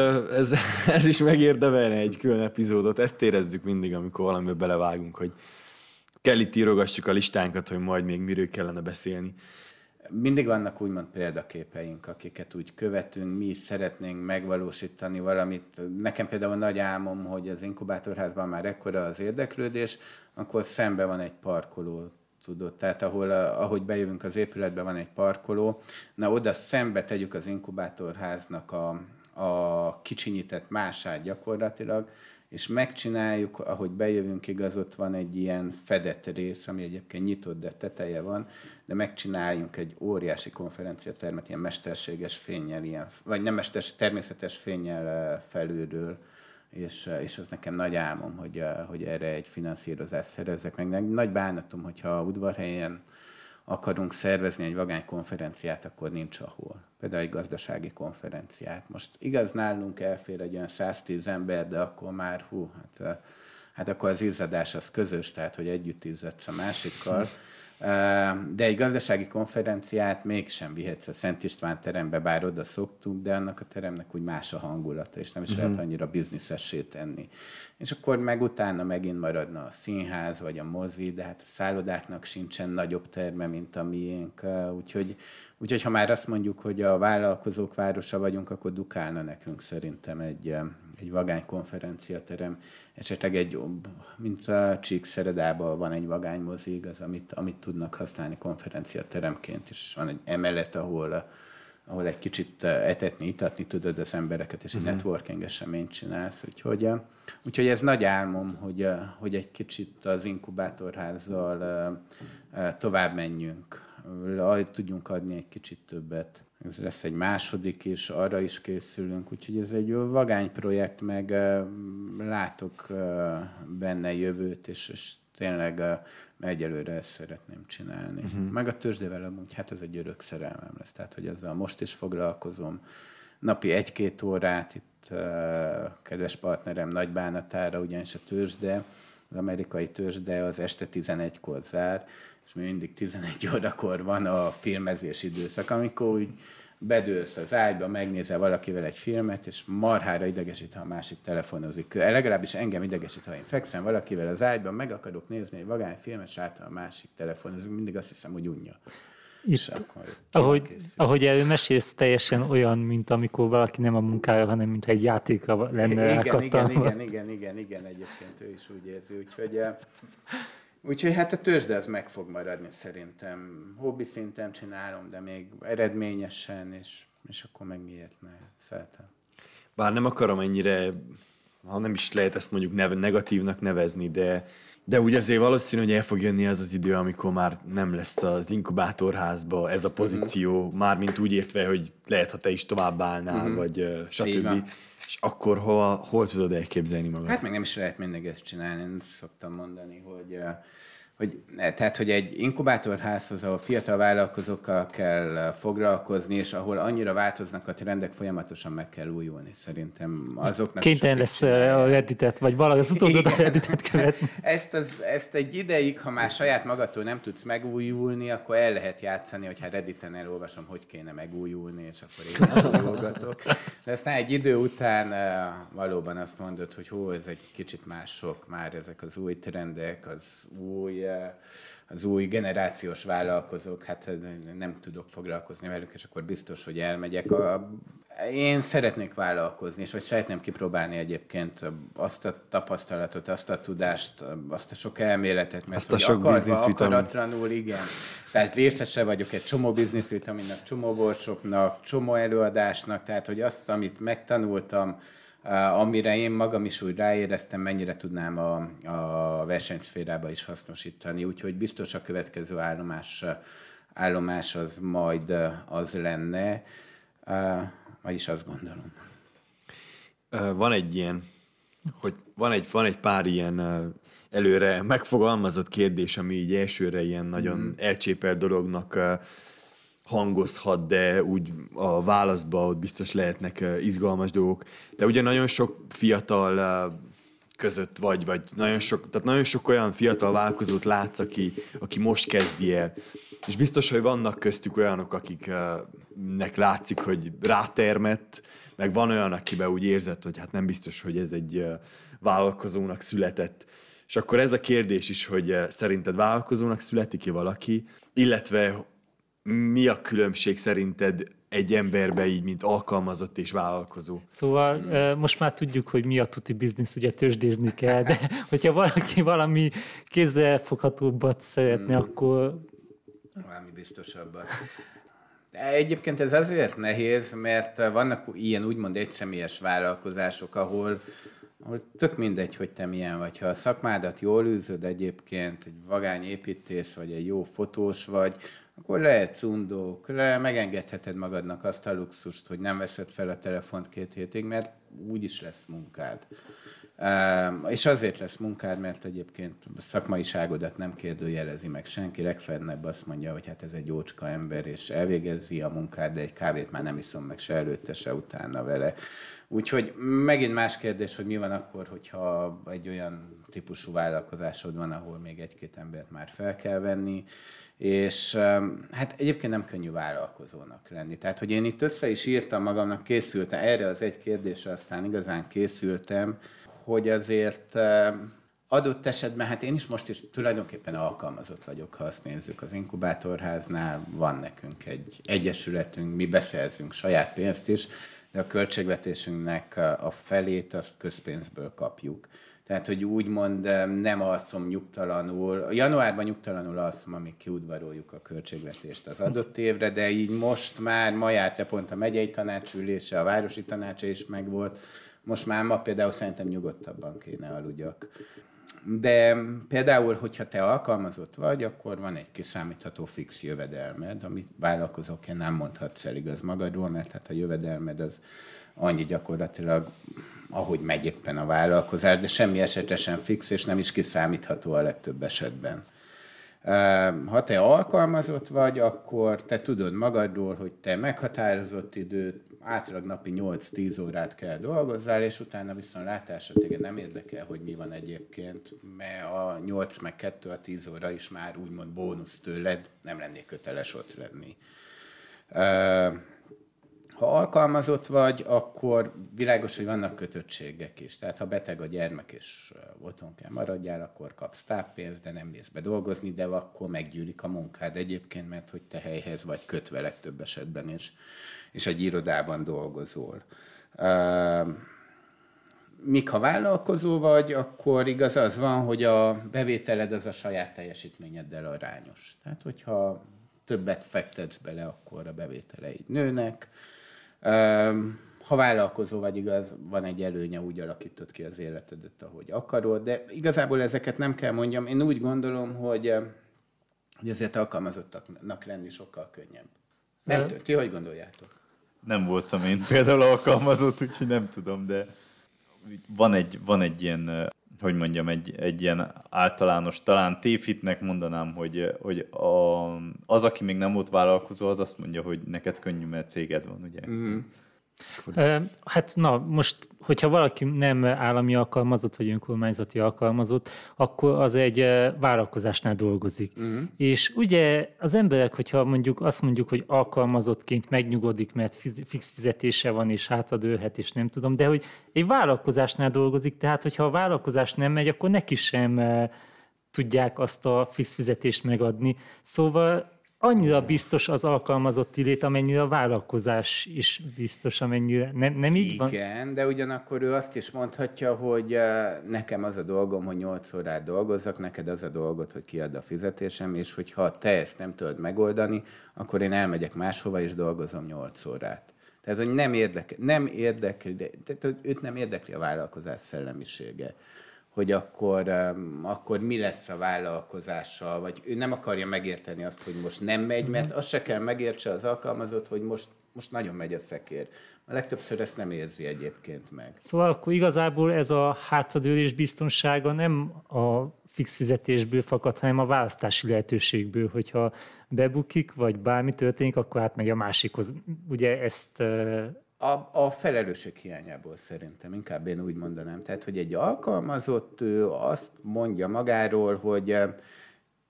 ez is megérdemelne egy külön epizódot, ezt érezzük mindig, amikor valamibe belevágunk, hogy kell itt írogassuk a listánkat, hogy majd még miről kellene beszélni. Mindig vannak úgymond példaképeink, akiket úgy követünk, mi is szeretnénk megvalósítani valamit. Nekem például nagy álmom, hogy az inkubátorházban már ekkora az érdeklődés, akkor szembe van egy parkoló, tudod, tehát ahogy bejövünk az épületbe, van egy parkoló, na oda szembe tegyük az inkubátorháznak a kicsinyített mását gyakorlatilag, és megcsináljuk, ahogy bejövünk, igaz, ott van egy ilyen fedett rész, ami egyébként nyitott, de teteje van, de megcsináljunk egy óriási konferenciatermet, ilyen mesterséges fénnyel, vagy nem mesterséges, természetes fénnyel felülről, és az nekem nagy álmom, hogy erre egy finanszírozást szerezzek meg. Nagy bánatom, hogyha Udvarhelyen akarunk szervezni egy vagány konferenciát, akkor nincs ahol. Például egy gazdasági konferenciát. Most igaz, nálunk elfér egy olyan 110 ember, de akkor már hát akkor az izzadás az közös, tehát hogy együtt izzadsz a másikkal. De egy gazdasági konferenciát mégsem vihetsz a Szent István terembe, bár oda szoktunk, de annak a teremnek úgy más a hangulata, és nem is lehet annyira bizniszessé tenni. És akkor meg utána megint maradna a színház, vagy a mozi, de hát a szállodáknak sincsen nagyobb terme, mint a miénk. Úgyhogy ha már azt mondjuk, hogy a vállalkozók városa vagyunk, akkor dukálna nekünk szerintem egy vagány konferenciaterem, esetleg egy, mint a Csíkszeredában van egy vagány mozi, igaz, amit tudnak használni konferenciateremként, és van egy emelet, ahol egy kicsit etetni, itatni tudod az embereket, és egy networking eseményt csinálsz. Úgyhogy ez nagy álmom, hogy egy kicsit az inkubátorházzal tovább menjünk, tudjunk adni egy kicsit többet. Ez lesz egy második, és arra is készülünk, úgyhogy ez egy vagány projekt, meg látok benne jövőt, és tényleg egyelőre ezt szeretném csinálni. Meg a tőzsdével amúgy, hát ez egy örök szerelmem lesz, tehát hogy azzal most is foglalkozom. Napi 1-2 órát itt kedves partnerem nagy bánatára, ugyanis a tőzsde, az amerikai tőzsde az este 11-kor zár, és még mindig 11 órakor van a filmezés időszak, amikor úgy bedőlsz az ágyba, megnézel valakivel egy filmet, és marhára idegesít, ha a másik telefonozik. Legalábbis engem idegesít, ha én fekszem valakivel az ágyban, meg akarok nézni egy vagány filmet, és a másik telefonozik. Mindig azt hiszem, hogy unja. Itt, ahogy elmesélsz, teljesen olyan, mint amikor valaki nem a munkája, hanem mint egy játékra lenne elkattam. Igen, egyébként ő is úgy érzi, Úgyhogy hát a tőzsde az meg fog maradni szerintem. Hobbi szinten csinálom, de még eredményesen, és akkor meg miért ne szeretem. Bár nem akarom ennyire, ha nem is lehet ezt mondjuk negatívnak nevezni, de úgy azért valószínű, hogy el fog jönni az az idő, amikor már nem lesz az inkubátorházba ez a pozíció, mármint úgy értve, hogy lehet, ha te is tovább állnál, vagy stb. És akkor hol tudod elképzelni magad? Hát meg nem is lehet mindig ezt csinálni. Én szoktam mondani, hogy egy inkubátorházhoz, ahol fiatal vállalkozókkal kell foglalkozni, és ahol annyira változnak a trendek, folyamatosan meg kell újulni szerintem. Azoknak kénytelen lesz a Redditet, vagy valami az utódod a Redditet követni. Ezt egy ideig, ha már saját magadtól nem tudsz megújulni, akkor el lehet játszani, hogyha Redditen elolvasom, hogy kéne megújulni, és akkor én megújulgatok. De aztán egy idő után valóban azt mondod, hogy ez egy kicsit mások már ezek az új trendek, az új generációs vállalkozók, hát nem tudok foglalkozni velük, és akkor biztos, hogy elmegyek. Én szeretnék vállalkozni, és vagy szeretném kipróbálni egyébként azt a tapasztalatot, azt a tudást, azt a sok elméletet, mert azt a sok akaratlanul, igen. Tehát részese vagyok egy csomó bizniszvitaminnak, csomó workshopnak, csomó előadásnak, tehát hogy azt, amit megtanultam, amire én magam is úgy ráéreztem, mennyire tudnám a versenyszférába is hasznosítani. Úgyhogy biztos a következő állomás az majd az lenne, vagyis azt gondolom. Van egy ilyen, hogy van egy pár ilyen előre megfogalmazott kérdés, ami így elsőre ilyen nagyon elcsépelt dolognak hangozhat, de úgy a válaszban ott biztos lehetnek izgalmas dolgok. De ugye nagyon sok fiatal között vagy, vagy nagyon sok olyan fiatal vállalkozót látsz, aki most kezdi el. És biztos, hogy vannak köztük olyanok, akiknek látszik, hogy rátermett, meg van olyan, akiben úgy érzett, hogy hát nem biztos, hogy ez egy vállalkozónak született. És akkor ez a kérdés is, hogy szerinted vállalkozónak születik-e valaki, illetve mi a különbség szerinted egy emberbe így, mint alkalmazott és vállalkozó? Szóval most már tudjuk, hogy mi a tuti biznisz, ugye tőzsdézni kell, de hogyha valaki valami kézzelfoghatóbbat szeretne, akkor... Valami biztosabbat. Egyébként ez azért nehéz, mert vannak ilyen úgymond egyszemélyes vállalkozások, ahol tök mindegy, hogy te milyen vagy. Ha a szakmádat jól űzöd egyébként, egy vagány építész vagy egy jó fotós vagy, akkor lehetsz undók, megengedheted magadnak azt a luxust, hogy nem veszed fel a telefont 2 hétig, mert úgyis lesz munkád. És azért lesz munkád, mert egyébként a szakmaiságodat nem kérdőjelezi meg senki, legfeljebb azt mondja, hogy hát ez egy jócska ember, és elvégezi a munkát, de egy kávét már nem iszom meg se előtte, se utána vele. Úgyhogy megint más kérdés, hogy mi van akkor, hogyha egy olyan típusú vállalkozásod van, ahol még 1-2 embert már fel kell venni, és hát egyébként nem könnyű vállalkozónak lenni. Tehát, hogy én itt össze is írtam magamnak, készültem, erre az egy kérdésre aztán igazán készültem, hogy azért adott esetben, hát én is most is tulajdonképpen alkalmazott vagyok, ha azt nézzük az inkubátorháznál, van nekünk egy egyesületünk, mi beszerzünk saját pénzt is, de a költségvetésünknek a felét azt közpénzből kapjuk. Tehát, hogy úgymond nem alszom nyugtalanul. Januárban nyugtalanul alszom, amíg kiudvaroljuk a költségvetést az adott évre, de így most már majárt pont a megyei tanácsülése, a városi tanácsa is megvolt. Most már ma például szerintem nyugodtabban kéne aludjak. De például, hogyha te alkalmazott vagy, akkor van egy kiszámítható fix jövedelmed, amit vállalkozóként nem mondhatsz el igaz magadról, mert hát a jövedelmed az annyi gyakorlatilag, ahogy megy éppen a vállalkozás, de semmi esetre sem fix, és nem is kiszámítható a legtöbb esetben. Ha te alkalmazott vagy, akkor te tudod magadról, hogy te meghatározott időt, átlag napi 8-10 órát kell dolgozzál, és utána viszont látásra téged nem érdekel, hogy mi van egyébként, mert a 8 meg 2 a 10 óra is már úgymond bónusz tőled, nem lennék köteles ott lenni. Ha alkalmazott vagy, akkor világos, hogy vannak kötöttségek is. Tehát ha beteg a gyermek és otthon kell maradjál, akkor kapsz táppénzt, de nem mész be dolgozni, de akkor meggyűlik a munkád egyébként, mert hogy te helyhez vagy kötve legtöbb esetben is, és egy irodában dolgozol. Míg ha vállalkozó vagy, akkor igaz az van, hogy a bevételed az a saját teljesítményeddel arányos. Tehát hogyha többet fektetsz bele, akkor a bevételeid nőnek. Ha vállalkozó vagy, igaz, van egy előnye, úgy alakítod ki az életedet, ahogy akarod, de igazából ezeket nem kell mondjam. Én úgy gondolom, hogy azért alkalmazottnak lenni sokkal könnyebb. Nem tudom, ti hogy gondoljátok? Nem voltam én például alkalmazott, úgyhogy nem tudom, de van egy ilyen, hogy mondjam, egy ilyen általános, talán tévhitnek mondanám, hogy az, aki még nem volt vállalkozó, az azt mondja, hogy neked könnyű, mert céged van, ugye? Mm. Hát na, most, hogyha valaki nem állami alkalmazott, vagy önkormányzati alkalmazott, akkor az egy vállalkozásnál dolgozik. Mm. És ugye az emberek, hogyha mondjuk azt mondjuk, hogy alkalmazottként megnyugodik, mert fix fizetése van, és hátradőlhet, és nem tudom, de hogy egy vállalkozásnál dolgozik, tehát hogyha a vállalkozás nem megy, akkor neki sem tudják azt a fix fizetést megadni. Szóval annyira biztos az alkalmazotti lét, amennyire a vállalkozás is biztos, amennyire nem így van? Igen, de ugyanakkor ő azt is mondhatja, hogy nekem az a dolgom, hogy 8 órát dolgozzak, neked az a dolgot, hogy kiad a fizetésem, és hogyha te ezt nem tudod megoldani, akkor én elmegyek máshova, és dolgozom 8 órát. Tehát, hogy őt nem érdekli a vállalkozás szellemisége, hogy akkor mi lesz a vállalkozással, vagy ő nem akarja megérteni azt, hogy most nem megy, mert azt se kell megértse az alkalmazott, hogy most nagyon megy a szekér. A legtöbbször ezt nem érzi egyébként meg. Szóval akkor igazából ez a hátradőlés biztonsága nem a fix fizetésből fakad, hanem a választási lehetőségből, hogyha bebukik, vagy bármi történik, akkor átmegy a másikhoz. Ugye ezt A felelősség hiányából szerintem, inkább én úgy mondanám. Tehát, hogy egy alkalmazott azt mondja magáról, hogy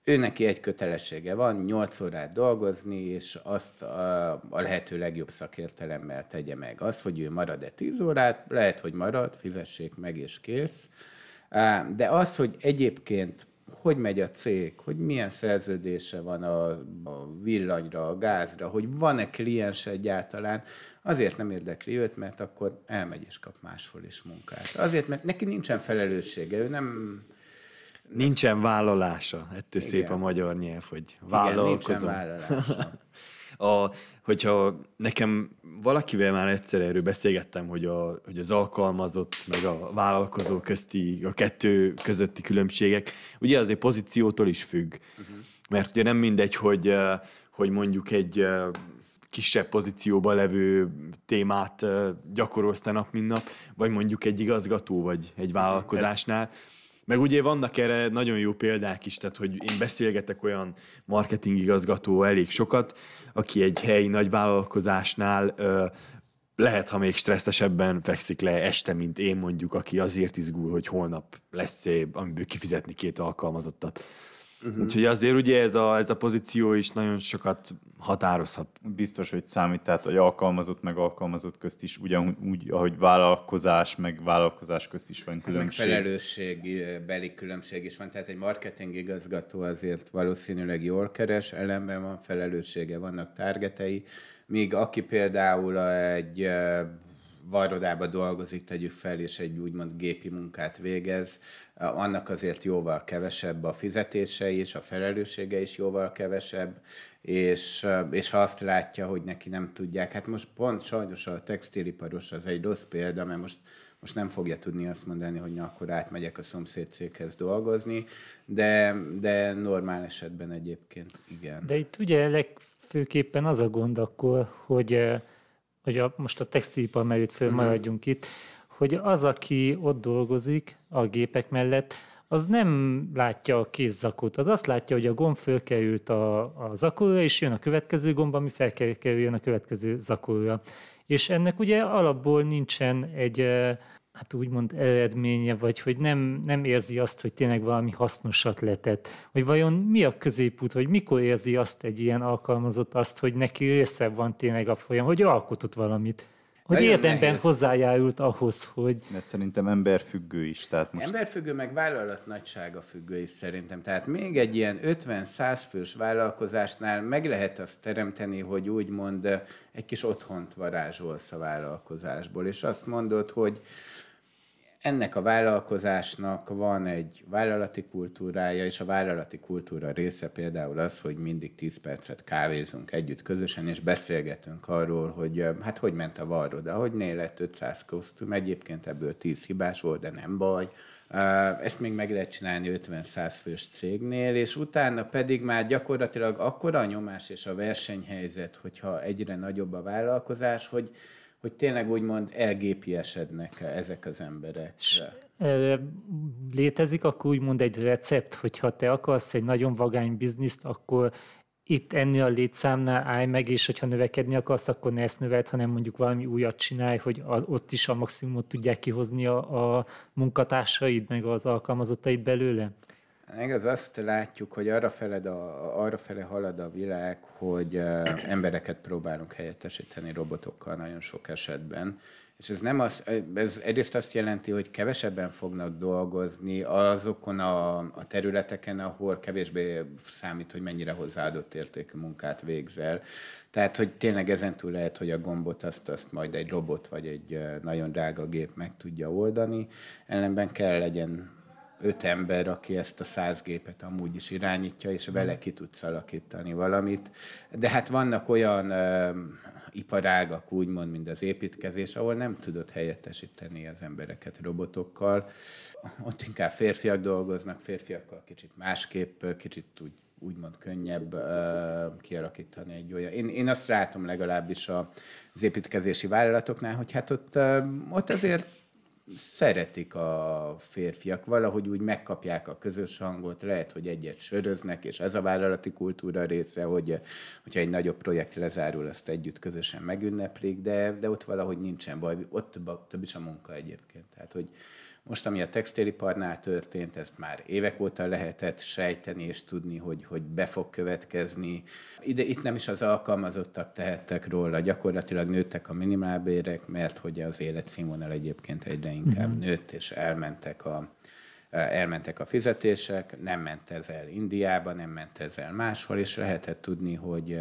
ő neki egy kötelessége van, 8 órát dolgozni, és azt a lehető legjobb szakértelemmel tegye meg. Az, hogy ő marad-e 10 órát, lehet, hogy marad, fizessék meg és kész. De az, hogy egyébként hogy megy a cég, hogy milyen szerződése van a villanyra, a gázra, hogy van-e kliens egyáltalán, azért nem érdekli őt, mert akkor elmegy és kap máshol is munkát. Azért, mert neki nincsen felelőssége, ő nem... Nincsen vállalása, ettől szép a magyar nyelv, hogy vállalkozom. Igen, nincsen vállalása. Hogyha nekem valakivel már egyszer erről beszélgettem, hogy az alkalmazott, meg a vállalkozó közti, a kettő közötti különbségek, ugye azért pozíciótól is függ. Uh-huh. Mert ugye nem mindegy, hogy mondjuk egy kisebb pozícióban levő témát gyakorolsz nap, mint nap, vagy mondjuk egy igazgató, vagy egy vállalkozásnál. Meg ugye vannak erre nagyon jó példák is, tehát hogy én beszélgetek olyan marketingigazgató elég sokat, aki egy helyi nagyvállalkozásnál lehet, ha még stresszesebben fekszik le este, mint én mondjuk, aki azért izgul, hogy holnap lesz, amiből kifizetni 2 alkalmazottat. Uh-huh. Úgyhogy azért ugye ez a pozíció is nagyon sokat határozhat. Biztos, hogy számít, tehát hogy alkalmazott meg alkalmazott közt is, ugyanúgy, ahogy vállalkozás meg vállalkozás közt is van különbség. Meg felelősségbeli különbség is van, tehát egy marketingigazgató azért valószínűleg jól keres, ellenben van felelőssége, vannak targetei, míg aki például egy varrodába dolgozik, tegyük fel, és egy úgymond gépi munkát végez, annak azért jóval kevesebb a fizetése is, a felelőssége is jóval kevesebb, és ha azt látja, hogy neki nem tudják, hát most pont sajnos a textiliparos az egy rossz példa, mert most nem fogja tudni azt mondani, hogy na, akkor átmegyek a szomszéd céghez dolgozni, de normál esetben egyébként igen. De itt ugye legfőképpen az a gond akkor, hogy most a textilipar merült föl, maradjunk itt, hogy az, aki ott dolgozik a gépek mellett, az nem látja a kézzakót, az azt látja, hogy a gomb fölkerült a zakóra, és jön a következő gomb, ami felkerüljön a következő zakóra. És ennek ugye alapból nincsen egy, hát úgymond eredménye, vagy hogy nem érzi azt, hogy tényleg valami hasznosat letett. Hogy vajon mi a középút, hogy mikor érzi azt egy ilyen alkalmazott, azt, hogy neki része van tényleg a folyam, hogy alkotott valamit. Hogy érdemben hozzájárult ahhoz, hogy... De szerintem emberfüggő is. Tehát most... Emberfüggő, meg vállalat nagysága függő is szerintem. Tehát még egy ilyen 50-100 fős vállalkozásnál meg lehet azt teremteni, hogy úgymond egy kis otthont varázsolsz a vállalkozásból. És azt mondod, hogy ennek a vállalkozásnak van egy vállalati kultúrája, és a vállalati kultúra része például az, hogy mindig 10 percet kávézunk együtt közösen, és beszélgetünk arról, hogy hát hogy ment a varroda, hogy lett 500 kosztüm, egyébként ebből 10 hibás volt, de nem baj. Ezt még meg lehet csinálni 50-100 fős cégnél, és utána pedig már gyakorlatilag akkora a nyomás és a versenyhelyzet, hogyha egyre nagyobb a vállalkozás, hogy tényleg úgymond elgépiesednek ezek az emberek. Létezik akkor úgymond egy recept, hogyha te akarsz egy nagyon vagány bizniszt, akkor itt ennél a létszámnál állj meg, és hogyha növekedni akarsz, akkor ne ezt növeld, hanem mondjuk valami újat csinálj, hogy ott is a maximumot tudják kihozni a munkatársaid, meg az alkalmazottaid belőle? Igaz, azt látjuk, hogy arrafele halad a világ, hogy embereket próbálunk helyettesíteni robotokkal nagyon sok esetben. És ez, nem az, ez egyrészt azt jelenti, hogy kevesebben fognak dolgozni azokon a területeken, ahol kevésbé számít, hogy mennyire hozzáadott értékű munkát végzel. Tehát, hogy tényleg ezentúl lehet, hogy a gombot azt majd egy robot vagy egy nagyon drága gép meg tudja oldani. Ellenben kell legyen 5 ember, aki ezt a 100 gépet amúgy is irányítja, és vele ki tudsz alakítani valamit. De hát vannak olyan iparágak, úgymond, mint az építkezés, ahol nem tudod helyettesíteni az embereket robotokkal. Ott inkább férfiak dolgoznak, férfiakkal kicsit másképp, kicsit úgymond könnyebb kialakítani egy olyan. Én azt látom legalábbis az építkezési vállalatoknál, hogy hát ott azért szeretik a férfiak, valahogy úgy megkapják a közös hangot, lehet, hogy egyet söröznek, és ez a vállalati kultúra része, hogyha egy nagyobb projekt lezárul, azt együtt közösen megünneplik, de ott valahogy nincsen baj, ott több is a munka egyébként. Tehát, hogy most, ami a textiliparnál történt, ezt már évek óta lehetett sejteni és tudni, hogy be fog következni. Itt nem is az alkalmazottak tehettek róla, gyakorlatilag nőttek a minimálbérek, mert hogy az életszínvonal egyébként egyre inkább nőtt, és elmentek a fizetések, nem ment ez el Indiába, nem ment ez el máshol, és lehetett tudni, hogy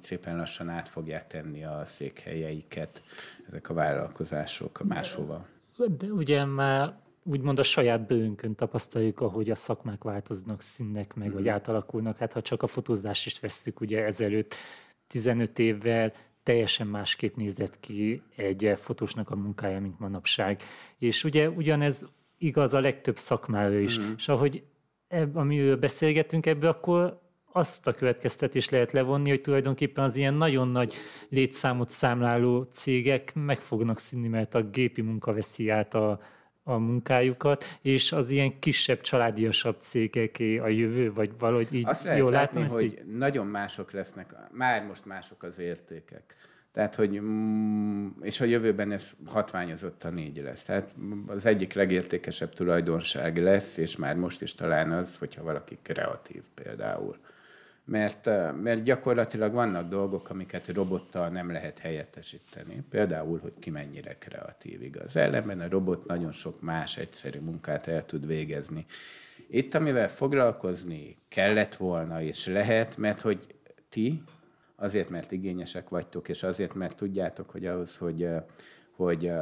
szépen lassan át fogják tenni a székhelyeiket ezek a vállalkozások máshova. De ugye már úgymond a saját bőrünkön tapasztaljuk, ahogy a szakmák változnak, szűnnek meg, vagy átalakulnak. Hát ha csak a fotózást is vesszük, ugye ezelőtt 15 évvel teljesen másképp nézett ki egy fotósnak a munkája, mint manapság. És ugye ugyanez igaz a legtöbb szakmára is. És ahogy amiről beszélgetünk ebből, akkor azt a következtetést lehet levonni, hogy tulajdonképpen az ilyen nagyon nagy létszámot számláló cégek meg fognak szűnni, mert a gépi munka veszi át a munkájukat, és az ilyen kisebb, családiasabb cégeké a jövő, vagy valahogy így azt jól látom ezt hogy így? Nagyon mások lesznek, már most mások az értékek. Tehát, hogy és a jövőben ez hatványozottan így lesz. Tehát az egyik legértékesebb tulajdonság lesz, és már most is talán az, hogyha valaki kreatív például. Mert gyakorlatilag vannak dolgok, amiket robottal nem lehet helyettesíteni. Például, hogy ki mennyire kreatív, igaz. Ellenben a robot nagyon sok más egyszerű munkát el tud végezni. Itt, amivel foglalkozni kellett volna, és lehet, mert hogy ti azért, mert igényesek vagytok, és azért, mert tudjátok, hogy ahhoz, hogy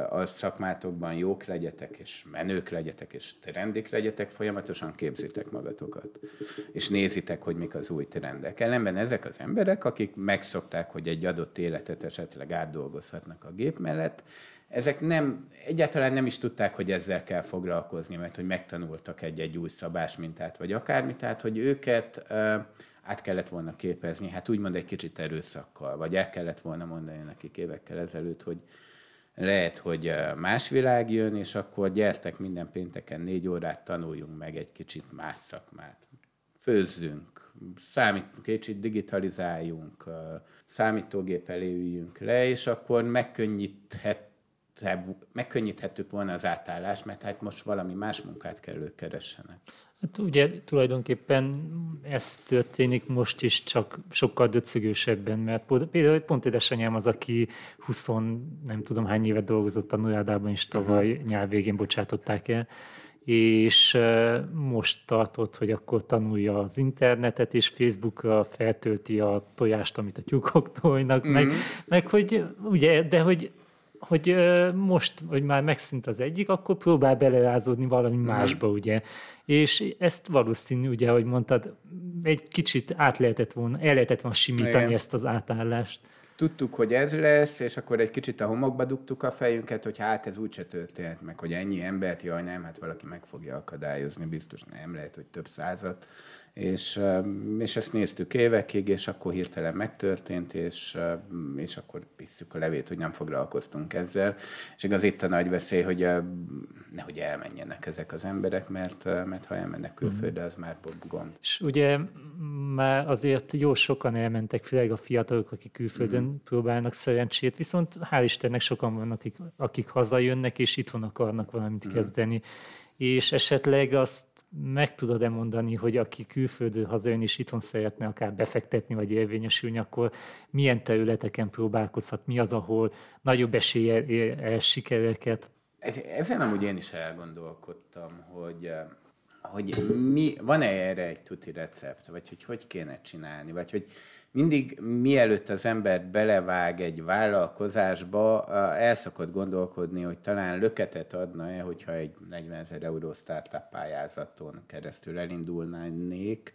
a szakmátokban jók legyetek, és menők legyetek, és trendik legyetek, folyamatosan képzitek magatokat. És nézitek, hogy mik az új trendek. Ellenben ezek az emberek, akik megszokták, hogy egy adott életet esetleg átdolgozhatnak a gép mellett, ezek egyáltalán nem is tudták, hogy ezzel kell foglalkozni, mert hogy megtanultak egy-egy új szabásmintát, vagy akármit, tehát hogy őket át kellett volna képezni, hát úgymond egy kicsit erőszakkal, vagy el kellett volna mondani nekik évekkel ezelőtt, hogy lehet, hogy más világ jön, és akkor gyertek minden pénteken 4 órát, tanuljunk meg egy kicsit más szakmát. Főzzünk, kicsit digitalizáljunk, számítógép elé üljünk le, és akkor megkönnyíthettük volna az átállást, mert hát most valami más munkát kell ők keressenek. Hát ugye tulajdonképpen ez történik most is, csak sokkal döcögősebben, mert például pont édesanyám az, aki 20 nem tudom hány évet dolgozott a Nurádában, és tavaly nyár végén bocsátották el, és most tartott, hogy akkor tanulja az internetet, és Facebookra feltölti a tojást, amit a tyúkok tojnak, meg hogy ugye, de hogy most, hogy már megszűnt az egyik, akkor próbál belerázódni valami másba, ugye. És ezt valószínű, ugye, ahogy mondtad, egy kicsit el lehetett volna simítani ezt az átállást. Tudtuk, hogy ez lesz, és akkor egy kicsit a homokba dugtuk a fejünket, hogy hát ez úgyse történt meg, hogy ennyi embert, jaj nem, hát valaki meg fogja akadályozni, biztos nem lehet, hogy több százat. És ezt néztük évekig, és akkor hirtelen megtörtént, és akkor pisszük a levét, hogy nem foglalkoztunk ezzel. És igaz, itt a nagy veszély, hogy nehogy elmenjenek ezek az emberek, mert ha elmennek külföldre, az már gond. És ugye már azért jó sokan elmentek, főleg a fiatalok, akik külföldön próbálnak szerencsét, viszont hál' Istennek sokan vannak, akik hazajönnek, és itthon akarnak valamit kezdeni. És esetleg azt meg tudod-e mondani, hogy aki külföldről hazajön és itthon szeretne akár befektetni vagy érvényesülni, akkor milyen területeken próbálkozhat, mi az, ahol nagyobb eséllyel ér el sikereket? Ezen amúgy én is elgondolkodtam, hogy van-e erre egy tuti recept, vagy hogy kéne csinálni, vagy hogy mindig mielőtt az ember belevág egy vállalkozásba, el szokott gondolkodni, hogy talán löketet adna-e, hogyha egy 40 000 eurós startup pályázaton keresztül elindulnék.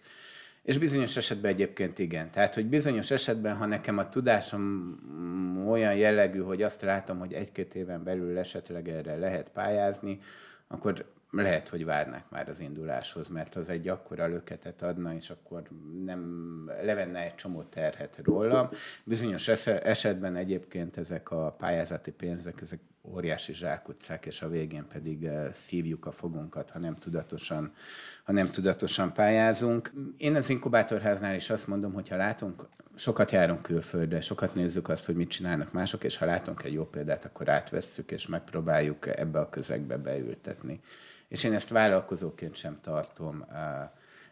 És bizonyos esetben egyébként igen. Tehát, hogy bizonyos esetben, ha nekem a tudásom olyan jellegű, hogy azt látom, hogy 1-2 éven belül esetleg erre lehet pályázni, akkor lehet, hogy várnák már az induláshoz, mert az egy akkora löketet adna, és akkor levenne egy csomó terhet rólam. Bizonyos esetben egyébként ezek a pályázati pénzek, ezek óriási zsákutcák, és a végén pedig szívjuk a fogunkat, ha nem tudatosan pályázunk. Én az inkubátorháznál is azt mondom, hogy ha látunk, sokat járunk külföldre, sokat nézzük azt, hogy mit csinálnak mások, és ha látunk egy jó példát, akkor átvesszük, és megpróbáljuk ebbe a közegbe beültetni. És én ezt vállalkozóként sem tartom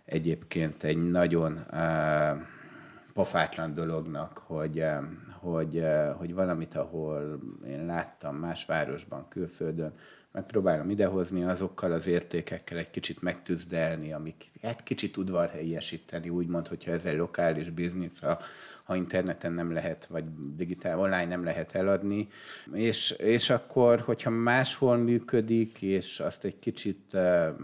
egyébként egy nagyon pofátlan dolognak, hogy valamit, ahol én láttam más városban, külföldön, megpróbálom idehozni azokkal az értékekkel, egy kicsit megtüzdelni, amiket kicsit udvarhelyiesíteni, úgymond, hogyha ez egy lokális biznisz, ha interneten nem lehet, vagy digitál, online nem lehet eladni. És akkor, hogyha máshol működik, és azt egy kicsit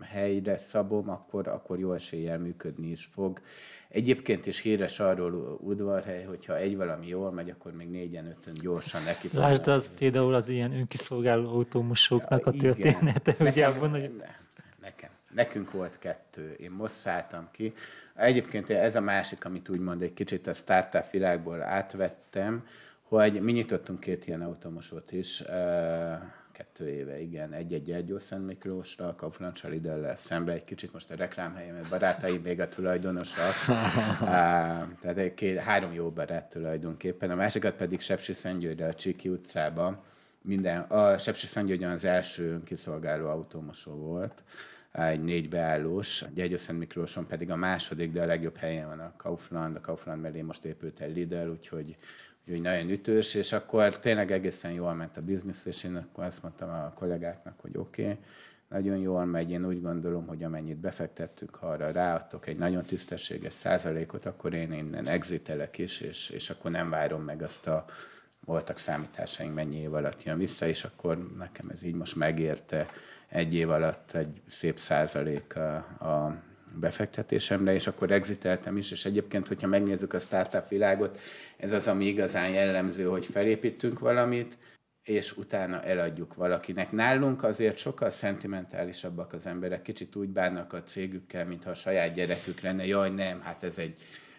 helyre szabom, akkor jó eséllyel működni is fog. Egyébként is híres arról Udvarhely, hogyha egy valami jól megy, akkor még 4-5 gyorsan neki fognak. Lásd, az például az ilyen önkiszolgáló autómusoknak a története. Nekünk volt 2, én most szálltam ki. Egyébként ez a másik, amit úgymond egy kicsit a startup világból átvettem, hogy mi nyitottunk 2 ilyen autómusot is, 2 éve, igen, egy Győszent Miklósra, Kauflandsal, Lidl-lel szembe egy kicsit, most a reklámhelyemet barátai még a tulajdonosak, tehát 3 jó barát tulajdonképpen, a másikat pedig Sepsiszentgyörgyre a Csiki utcában, a Sepsiszentgyörgyön az első önkiszolgáló automosó volt, egy 4 beállós, Győszent Miklóson pedig a második, de a legjobb helyen van a Kaufland mellé most épült el Lidl, úgyhogy nagyon ütős, és akkor tényleg egészen jól ment a biznisz, és én akkor azt mondtam a kollégáknak, hogy oké, nagyon jól megy, én úgy gondolom, hogy amennyit befektettük, ha arra ráadtok egy nagyon tisztességes százalékot, akkor én innen exitelek is, és akkor nem várom meg azt voltak számításaink mennyi év alatt jön vissza, és akkor nekem ez így most megérte egy év alatt egy szép százalék a befektetésemre, és akkor exiteltem is, és egyébként, hogyha megnézzük a startup világot, ez az, ami igazán jellemző, hogy felépítünk valamit, és utána eladjuk valakinek. Nálunk azért sokkal szentimentálisabbak az emberek, kicsit úgy bánnak a cégükkel, mintha a saját gyerekük lenne, jaj nem, hát ez egy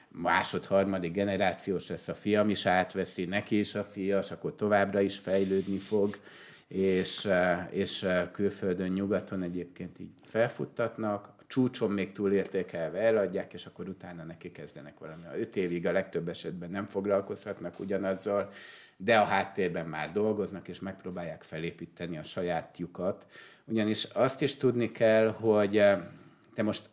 másod-harmadik generációs lesz, a fiam is átveszi, neki is a fia, és akkor továbbra is fejlődni fog, és külföldön, nyugaton egyébként így felfuttatnak, csúcson még túlértékelve eladják, és akkor utána neki kezdenek valami. 5 évig a legtöbb esetben nem foglalkozhatnak ugyanazzal, de a háttérben már dolgoznak, és megpróbálják felépíteni a sajátjukat. Ugyanis azt is tudni kell, hogy te most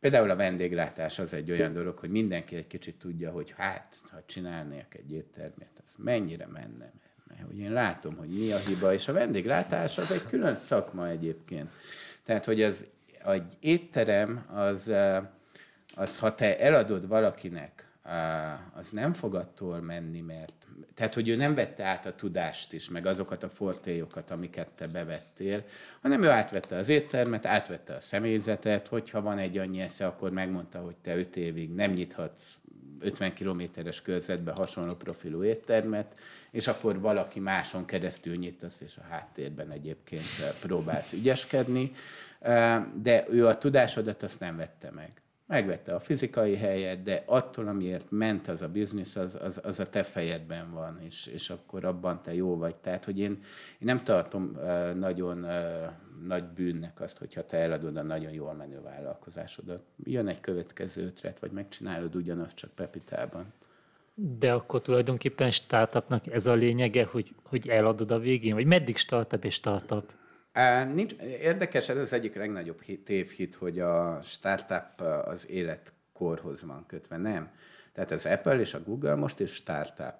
például a vendéglátás az egy olyan dolog, hogy mindenki egy kicsit tudja, hogy hát, ha csinálnék egy éttermet, az mennyire menne. Mert hogy én látom, hogy mi a hiba, és a vendéglátás az egy külön szakma egyébként. Tehát, hogy egy étterem, az ha te eladod valakinek, az nem fog attól menni, tehát, hogy ő nem vette át a tudást is, meg azokat a fortéjokat, amiket te bevettél, hanem ő átvette az éttermet, átvette a személyzetet, hogyha van egy annyi esze, akkor megmondta, hogy te 5 évig nem nyithatsz 50 kilométeres körzetbe hasonló profilú éttermet, és akkor valaki máson keresztül nyitasz, és a háttérben egyébként próbálsz ügyeskedni, de ő a tudásodat azt nem vette meg. Megvette a fizikai helyet, de attól, amiért ment az a biznisz, az a te fejedben van, és akkor abban te jó vagy. Tehát, hogy én nem tartom nagyon nagy bűnnek azt, hogyha te eladod a nagyon jól menő vállalkozásodat. Jön egy következő ötlet, vagy megcsinálod ugyanazt, csak pepitában. De akkor tulajdonképpen startupnak ez a lényege, hogy eladod a végén? Vagy meddig startup és startup? Érdekes, ez az egyik legnagyobb tévhit, hogy a startup az életkorhoz van kötve. Nem. Tehát az Apple és a Google most is startup.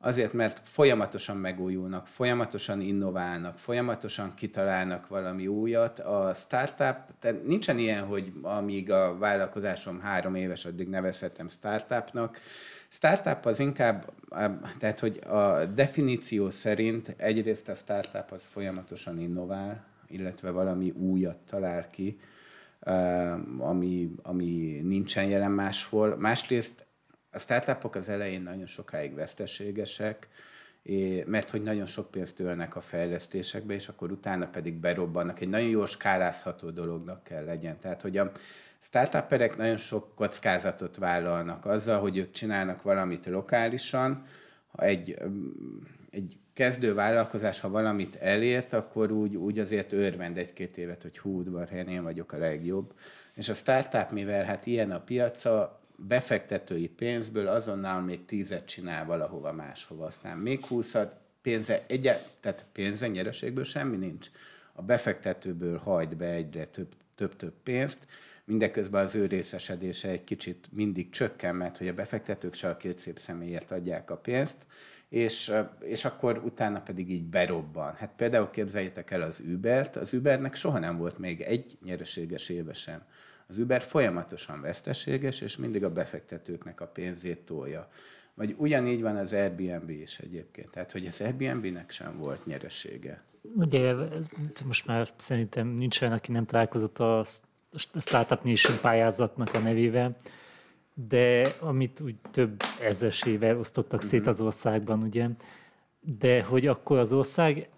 Azért, mert folyamatosan megújulnak, folyamatosan innoválnak, folyamatosan kitalálnak valami újat. A startup, tehát nincsen ilyen, hogy amíg a vállalkozásom 3 éves, addig nevezhetem startupnak. Startup az inkább, tehát hogy a definíció szerint egyrészt a startup az folyamatosan innovál, illetve valami újat talál ki, ami nincsen jelen máshol. Másrészt a startupok az elején nagyon sokáig veszteségesek, mert hogy nagyon sok pénzt ölnek a fejlesztésekbe, és akkor utána pedig berobbannak. Egy nagyon jól skálázható dolognak kell legyen. Tehát, hogy a startuperek nagyon sok kockázatot vállalnak azzal, hogy ők csinálnak valamit lokálisan, egy kezdő vállalkozás, ha valamit elért, akkor úgy azért örvend egy-két évet, hogy hú, Udvarhelyen én vagyok a legjobb. És a startup, mivel hát ilyen a piaca, befektetői pénzből azonnal még 10-et csinál valahova máshova, aztán még 20-at, pénze nyereségből semmi nincs. A befektetőből hajt be egyre több pénzt, mindeközben az ő részesedése egy kicsit mindig csökken, mert hogy a befektetők se a két szép személyért adják a pénzt, és akkor utána pedig így berobban. Hát például képzeljétek el az Ubert, az Ubernek soha nem volt még egy nyereséges éve sem. Az Uber folyamatosan veszteséges, és mindig a befektetőknek a pénzét tolja. Vagy ugyanígy van az Airbnb is egyébként, tehát hogy az Airbnb-nek sem volt nyeresége. Ugye most már szerintem nincs olyan, aki nem találkozott a Startup Nation pályázatnak a nevével, de amit úgy több ezesével osztottak szét az országban, ugye, de hogy akkor az ország,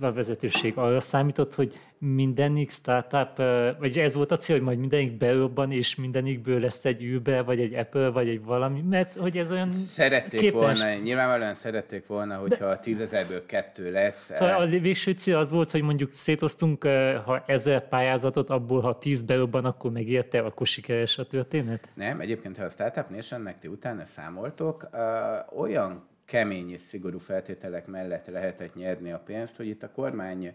a vezetőség arra számított, hogy mindenik startup, vagy ez volt a cél, hogy majd mindenik berobban, és mindenikből lesz egy Uber, vagy egy Apple, vagy egy valami, mert hogy ez olyan szerették képtelenség. Volna, nyilvánvalóan szerették volna, hogyha a 10 000-ből 2 lesz. A végső cél az volt, hogy mondjuk szétosztunk, ha 1000 pályázatot, abból ha 10 berobban, akkor megérte, akkor sikeres a történet? Nem, egyébként ha a Startup Nation-nek ti utána számoltok, olyan kemény és szigorú feltételek mellett lehetett nyerni a pénzt, hogy itt a kormány,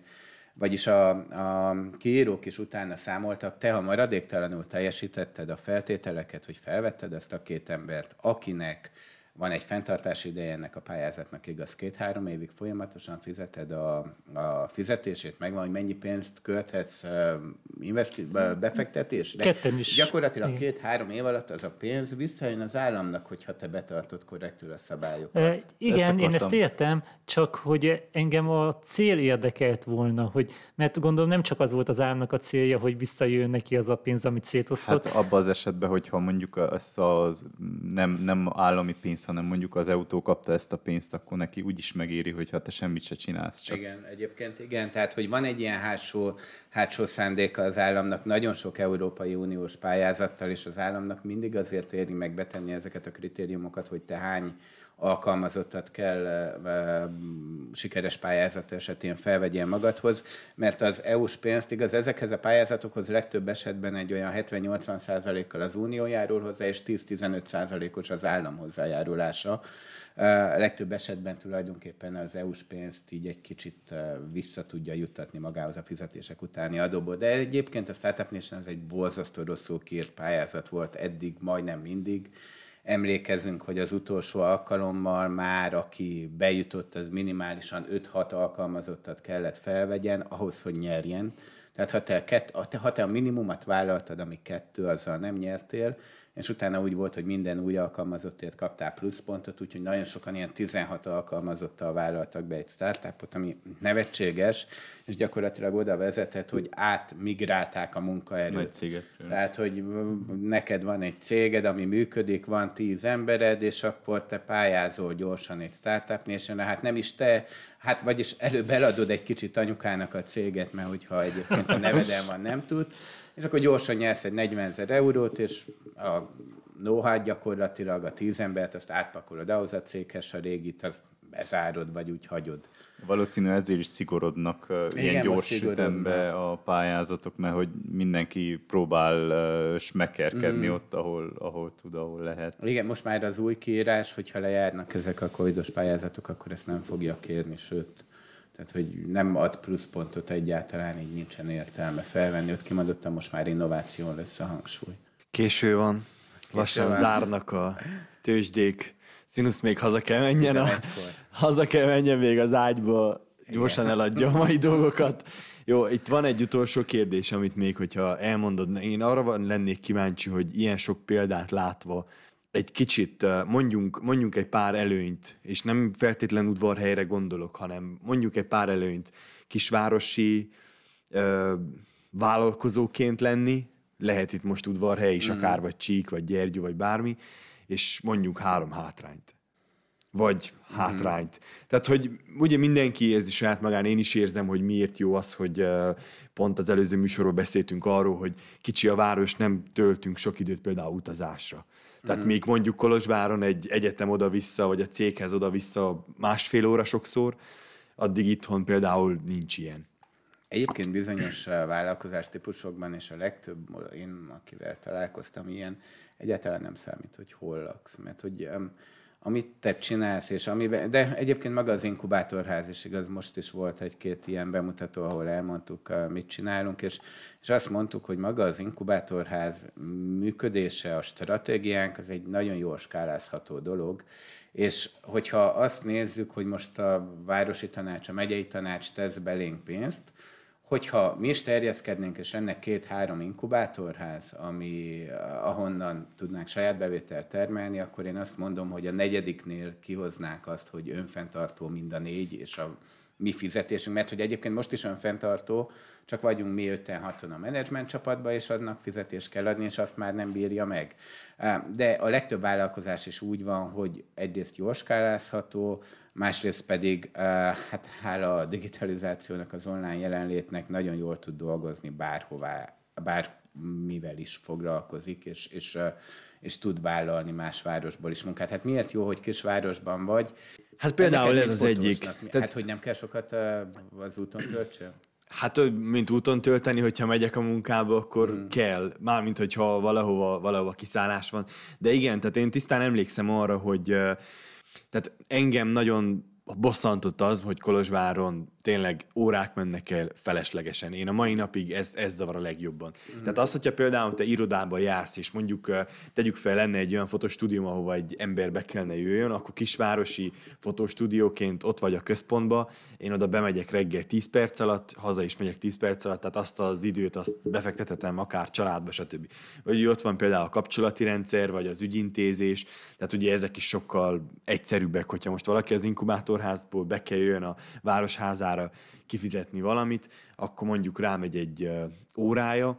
vagyis a kiírók is utána számoltak, te ha maradéktalanul teljesítetted a feltételeket, hogy felvetted ezt a 2 embert, akinek van egy fenntartási ideje ennek a pályázatnak, igaz, 2-3 évig folyamatosan fizeted a fizetését, megvan, hogy mennyi pénzt költhetsz befektetésre. Ketten is. Gyakorlatilag 2-3 év alatt az a pénz visszajön az államnak, hogyha te betartod korrektül a szabályokat. Igen, én ezt értem, csak hogy engem a cél érdekelt volna, hogy, mert gondolom nem csak az volt az államnak a célja, hogy visszajön neki az a pénz, amit szétosztott. Hát abban az esetben, hogyha mondjuk ezt az nem állami pénz, hanem mondjuk az EU-tól kapta ezt a pénzt, akkor neki úgy is megéri, hogyha te semmit se csinálsz. Csak. Igen, egyébként igen, tehát hogy van egy ilyen hátsó szándéka az államnak, nagyon sok Európai Uniós pályázattal, és az államnak mindig azért éri megbetenni ezeket a kritériumokat, hogy te hány alkalmazottat kell sikeres pályázat esetén felvegyél magadhoz, mert az EU-s pénzt, igaz, ezekhez a pályázatokhoz legtöbb esetben egy olyan 70-80%-kal az Unió járul hozzá, és 10-15%-os az állam hozzájárulása. Legtöbb esetben tulajdonképpen az EU-s pénzt így egy kicsit vissza tudja juttatni magához a fizetések utáni adóból. De egyébként a Startup Nation ez egy borzasztó rosszul kiírt pályázat volt eddig, majdnem mindig. Emlékezzünk, hogy az utolsó alkalommal már, aki bejutott, az minimálisan 5-6 alkalmazottat kellett felvegyen ahhoz, hogy nyerjen. Tehát ha te a minimumot vállaltad, ami 2, azzal nem nyertél, és utána úgy volt, hogy minden új alkalmazottért kaptál pluszpontot, úgyhogy nagyon sokan ilyen 16 alkalmazottal vállaltak be egy startupot, ami nevetséges, és gyakorlatilag oda vezetett, hogy átmigrálták a munkaerőt. Nagy cégekről. Tehát, hogy neked van egy céged, ami működik, van 10 embered, és akkor te pályázol gyorsan egy Startup Nation-re, hát nem is te, hát vagyis előbb eladod egy kicsit anyukának a céget, mert hogyha egyébként a neveden van, nem tudsz, és akkor gyorsan nyersz egy 40 000 eurót, és a know-how gyakorlatilag a 10 embert azt átpakolod ahhoz a céghez, a régit, azt bezárod, vagy úgy hagyod. Valószínűleg ezért is szigorodnak ilyen gyors ütembe a pályázatok, mert hogy mindenki próbál smekerkedni ott, ahol tud, ahol lehet. Igen, most már az új kiírás, hogyha lejárnak ezek a covidos pályázatok, akkor ezt nem fogja kérni, sőt, tehát, hogy nem ad pluszpontot egyáltalán, így nincsen értelme felvenni. Ott kimondottan most már innováció lesz a hangsúly. Késő van. Lassan zárnak a tőzsdék. Színusz még haza kell menjen. Haza kell menjen még az ágyba. Gyorsan eladja a mai dolgokat. Jó, itt van egy utolsó kérdés, amit még, hogyha elmondod. Én arra lennék kíváncsi, hogy ilyen sok példát látva, egy kicsit mondjunk egy pár előnyt, és nem feltétlen Udvarhelyre gondolok, hanem mondjuk egy pár előnyt kisvárosi vállalkozóként lenni, lehet itt most Udvarhely is akár, vagy Csík, vagy Gyergyő, vagy bármi, és mondjuk 3 hátrányt. Vagy hátrányt. Tehát, hogy ugye mindenki érzi saját magán, én is érzem, hogy miért jó az, hogy pont az előző műsorban beszéltünk arról, hogy kicsi a város, nem töltünk sok időt például utazásra. Tehát míg mondjuk Kolozsváron egy egyetem oda-vissza, vagy a céghez oda-vissza másfél óra sokszor, addig itthon például nincs ilyen. Egyébként bizonyos vállalkozástípusokban, és a legtöbb, én akivel találkoztam ilyen, egyáltalán nem számít, hogy hol laksz, mert hogy amit te csinálsz, és amiben, de egyébként maga az inkubátorház is igaz, most is volt egy-két ilyen bemutató, ahol elmondtuk, mit csinálunk, és azt mondtuk, hogy maga az inkubátorház működése, a stratégiánk, az egy nagyon jól skálázható dolog, és hogyha azt nézzük, hogy most a városi tanács, a megyei tanács tesz belénk pénzt, hogyha mi is terjeszkednénk, és ennek 2-3 inkubátorház, ahonnan tudnánk saját bevételt termelni, akkor én azt mondom, hogy a 4. kihoznánk azt, hogy önfenntartó mind a 4, és a mi fizetésünk, mert hogy egyébként most is önfenntartó, csak vagyunk mi 5-6-on a menedzsment csapatban, és annak fizetést kell adni, és azt már nem bírja meg. De a legtöbb vállalkozás is úgy van, hogy egyrészt jól skálázható, másrészt pedig, hát hála a digitalizációnak, az online jelenlétnek nagyon jól tud dolgozni bárhová, bármivel is foglalkozik, és tud vállalni más városból is munkát. Hát miért jó, hogy kisvárosban vagy? Hát például ez az egyik. Tehát, hogy nem kell sokat az úton töltsen? Hát, mint úton tölteni, hogyha megyek a munkába, akkor kell. Mármint, hogyha valahova kiszállás van. De igen, tehát én tisztán emlékszem arra, hogy... Tehát engem nagyon bosszantott az, hogy Kolozsváron tényleg órák mennek el feleslegesen. Én a mai napig ez zavar a legjobban. Tehát az, hogyha például te irodába jársz, és mondjuk tegyük fel, lenne egy olyan fotostúdium, ahova egy ember be kellene jöjjön, akkor kisvárosi fotostúdióként ott vagy a központba, én oda bemegyek reggel 10 perc alatt, haza is megyek 10 perc alatt, tehát azt az időt azt befektethetem akár családba, stb. Vagy ott van például a kapcsolati rendszer, vagy az ügyintézés, tehát ugye ezek is sokkal egyszerűbbek, hogyha most valaki az inkubátorházból be kell jöjjön a városházára, kifizetni valamit, akkor mondjuk rámegy egy órája,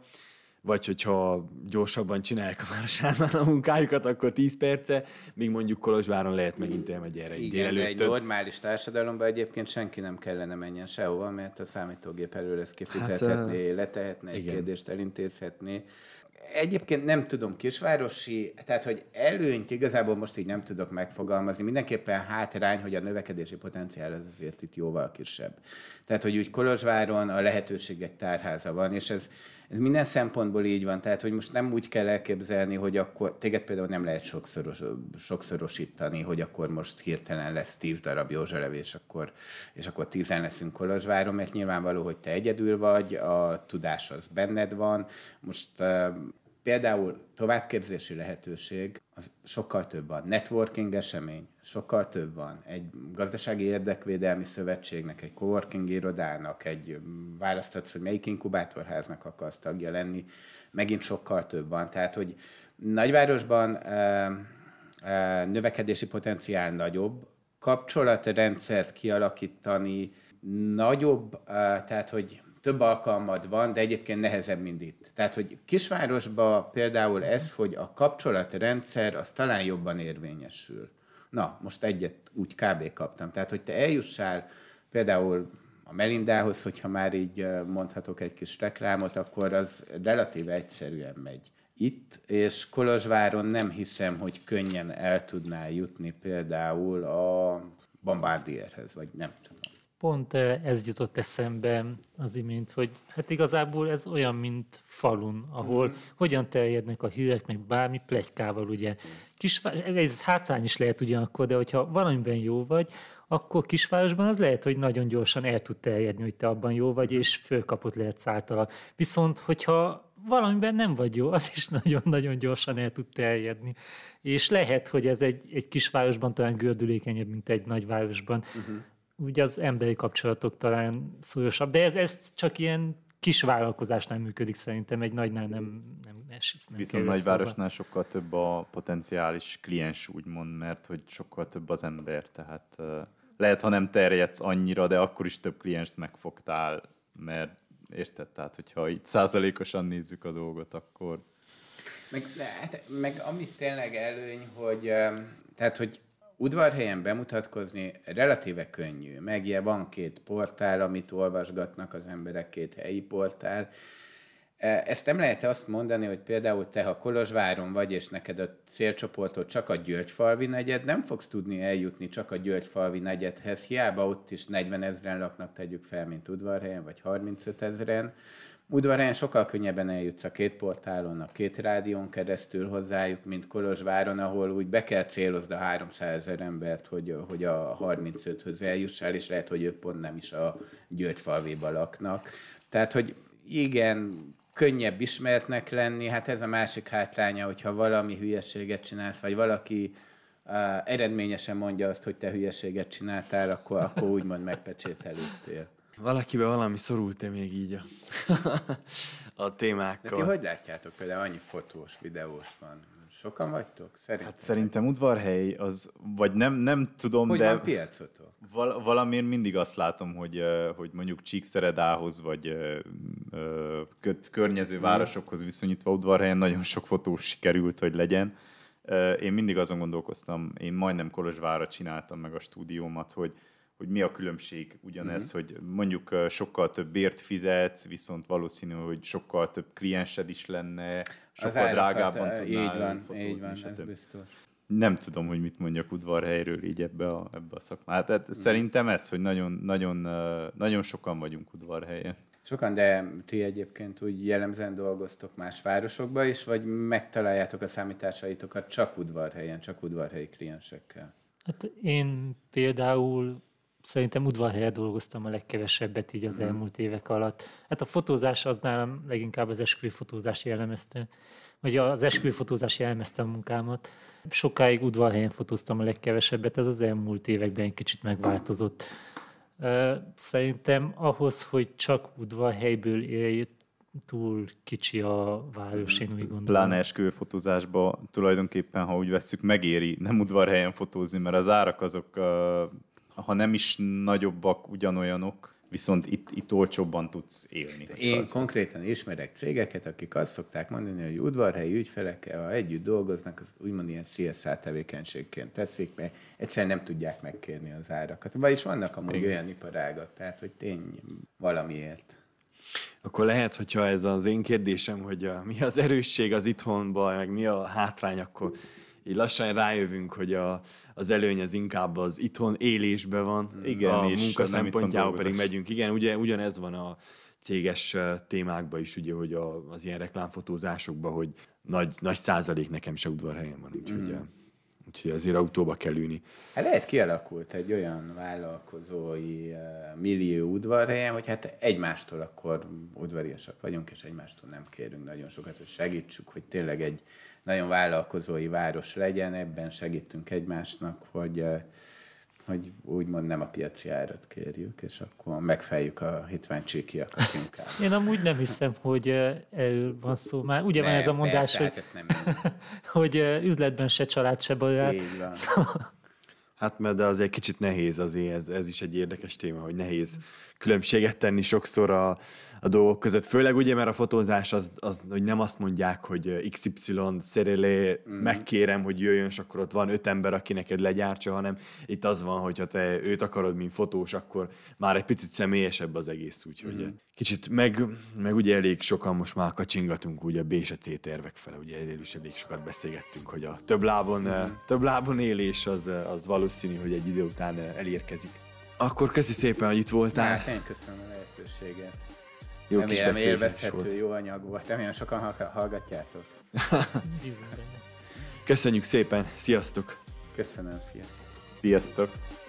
vagy hogyha gyorsabban csinálják a városházán a munkájukat, akkor 10 perce, míg mondjuk Kolozsváron lehet megint elmegy erre egy délelőttől. Igen, de egy normális társadalomban egyébként senki nem kellene menjen sehova, mert a számítógép elől ezt kifizethetné, letehetné, egy kérdést elintézhetné. Egyébként nem tudom, kisvárosi, tehát hogy előnyt igazából most így nem tudok megfogalmazni. Mindenképpen hátrány, hogy a növekedési potenciál az azért itt jóval kisebb. Tehát, hogy úgy Kolozsváron a lehetőségek tárháza van, és ez minden szempontból így van. Tehát, hogy most nem úgy kell elképzelni, hogy akkor téged például nem lehet sokszorosítani, hogy akkor most hirtelen lesz 10 darab józselev, és akkor 10-en leszünk Kolozsváron, mert nyilvánvaló, hogy te egyedül vagy, a tudás az benned van. Most például továbbképzési lehetőség, az sokkal több van. Networking esemény, sokkal több van. Egy gazdasági érdekvédelmi szövetségnek, egy coworking irodának, egy választatsz, hogy melyik inkubátorháznak akarsz tagja lenni, megint sokkal több van. Tehát, hogy nagyvárosban növekedési potenciál nagyobb, kapcsolatrendszert kialakítani nagyobb, tehát, hogy több alkalmad van, de egyébként nehezebb, mint itt. Tehát, hogy kisvárosban például ez, hogy a kapcsolatrendszer, az talán jobban érvényesül. Na, most egyet úgy kb. Kaptam. Tehát, hogy te eljussál például a Melindához, hogyha már így mondhatok egy kis reklámot, akkor az relatív egyszerűen megy. Itt és Kolozsváron nem hiszem, hogy könnyen el tudnál jutni például a Bombardierhez, vagy nem tudom. Pont ez jutott eszembe az imént, hogy hát igazából ez olyan, mint falun, ahol hogyan terjednek a hírek, meg bármi pletykával, ugye. Ez hátrány is lehet ugyanakkor, de hogyha valamiben jó vagy, akkor kisvárosban az lehet, hogy nagyon gyorsan el tud terjedni, hogy te abban jó vagy, és fölkapott lehetsz általa. Viszont, hogyha valamiben nem vagy jó, az is nagyon-nagyon gyorsan el tud terjedni. És lehet, hogy ez egy kisvárosban talán gördülékenyebb, mint egy nagyvárosban. Ugye az emberi kapcsolatok talán szorosabb, de ez csak ilyen kis vállalkozásnál működik szerintem, egy nagynál nem esik. Viszont nagyvárosnál sokkal több a potenciális kliens, úgymond, mert hogy sokkal több az ember, tehát lehet, ha nem terjedsz annyira, de akkor is több klienst megfogtál, mert érted, tehát hogyha itt 100%-osan nézzük a dolgot, akkor... Meg amit tényleg előny, hogy tehát, hogy Udvarhelyen bemutatkozni relatíve könnyű. Meg van 2 portál, amit olvasgatnak az emberek, 2 helyi portál. Ezt nem lehet azt mondani, hogy például te, ha Kolozsváron vagy, és neked a célcsoportod csak a Györgyfalvi negyed, nem fogsz tudni eljutni csak a Györgyfalvi negyedhez, hiába ott is 40 000 laknak, tegyük fel, mint Udvarhelyen, vagy 35 000. Udvarhelyen sokkal könnyebben eljutsz a két portálon, a két rádión keresztül hozzájuk, mint Kolozsváron, ahol úgy be kell céloznod a 300 000 embert, hogy a 35-höz eljussál, és lehet, hogy ők pont nem is a Györgyfalvéba laknak. Tehát, hogy igen, könnyebb ismertnek lenni, hát ez a másik hátránya, hogyha valami hülyeséget csinálsz, vagy valaki eredményesen mondja azt, hogy te hülyeséget csináltál, akkor úgymond megpecsételődtél. Valakiben valami szorult-e még így a témákkal? De ti hogy látjátok, például annyi fotós, videós van? Sokan vagytok? Szerintem Udvarhely az, vagy nem tudom, hogy de... Hogy van piacotok? Valamiért mindig azt látom, hogy mondjuk Csíkszeredához, vagy környező városokhoz viszonyítva Udvarhelyen nagyon sok fotós sikerült, hogy legyen. Én mindig azon gondolkoztam, én majdnem Kolozsvárra csináltam meg a stúdiómat, hogy mi a különbség ugyanez, hogy mondjuk sokkal több bért fizetsz, viszont valószínű, hogy sokkal több kliensed is lenne, sokkal drágábban tudnál fotózni, stb. Nem tudom, hogy mit mondjak Udvarhelyről így ebbe a szakmát. Tehát szerintem ez, hogy nagyon, nagyon, nagyon sokan vagyunk Udvarhelyen. Sokan, de ti egyébként úgy jellemzően dolgoztok más városokba is, vagy megtaláljátok a számításaitokat csak Udvarhelyen, csak udvarhelyi kliensekkel? Hát én például... Szerintem Udvarhelyen dolgoztam a legkevesebbet így az elmúlt évek alatt. Hát a fotózás az nálam leginkább az esküvőfotózás jellemezte, vagy az esküvőfotózás jellemezte a munkámat. Sokáig Udvarhelyen fotóztam a legkevesebbet, ez az elmúlt években egy kicsit megváltozott. Szerintem ahhoz, hogy csak Udvarhelyből éljél, túl kicsi a város, én úgy gondolom. Pláne esküvőfotózásban tulajdonképpen, ha úgy vesszük, megéri nem Udvarhelyen fotózni, mert az árak azok... ha nem is nagyobbak, ugyanolyanok, viszont itt olcsóbban tudsz élni. Én konkrétan ismerek cégeket, akik azt szokták mondani, hogy udvarhelyi ügyfelekkel, ha együtt dolgoznak, az úgymond ilyen CSR tevékenységként teszik, mert egyszerűen nem tudják megkérni az árakat. Vagyis vannak amúgy olyan iparágak, tehát hogy tény valamiért. Akkor lehet, hogyha ez az én kérdésem, hogy mi az erősség az itthonban, meg mi a hátrány, akkor... Így lassan rájövünk, hogy az előny az inkább az itthon élésben van, igen, a munka szempontjából pedig megyünk. Igen, ugye ugyanez van a céges témákban is, ugye, hogy az ilyen reklámfotózásokban, hogy nagy százalék nekem se Udvarhelyen van, úgyhogy azért autóba kell ülni. Hát lehet kialakult egy olyan vállalkozói millió Udvarhelyen, hogy hát egymástól akkor udvariasak vagyunk, és egymástól nem kérünk nagyon sokat, hogy segítsük, hogy tényleg egy nagyon vállalkozói város legyen, ebben segítünk egymásnak, hogy úgymond nem a piaci árat kérjük, és akkor megfejjük a hitványcsíkiakat inkább. Én amúgy nem hiszem, hogy erről van szó már. Ugye nem, van ez a mondás, persze, hogy üzletben se család, se barát. Hát, mert azért kicsit nehéz azért, ez is egy érdekes téma, hogy nehéz különbséget tenni sokszor a dolgok között. Főleg ugye, mert a fotózás az hogy nem azt mondják, hogy XY szerelé, megkérem, hogy jöjjön, és akkor ott van 5 ember, aki neked legyártsa, hanem itt az van, hogyha te őt akarod, mint fotós, akkor már egy picit személyesebb az egész, úgyhogy kicsit, meg ugye elég sokan most már kacsingatunk ugye a B és a C tervek fele, ugye elég sokat beszélgettünk, hogy a több lábon élés az valószínű, hogy egy idő után elérkezik. Akkor köszi szépen, hogy itt voltál. Hát én köszönöm a lehetőséget. Jó kis beszélgetés volt. Jó anyag volt. Remélem sokan hallgatjátok. Köszönjük szépen. Sziasztok. Köszönöm, sziasztok. Sziasztok.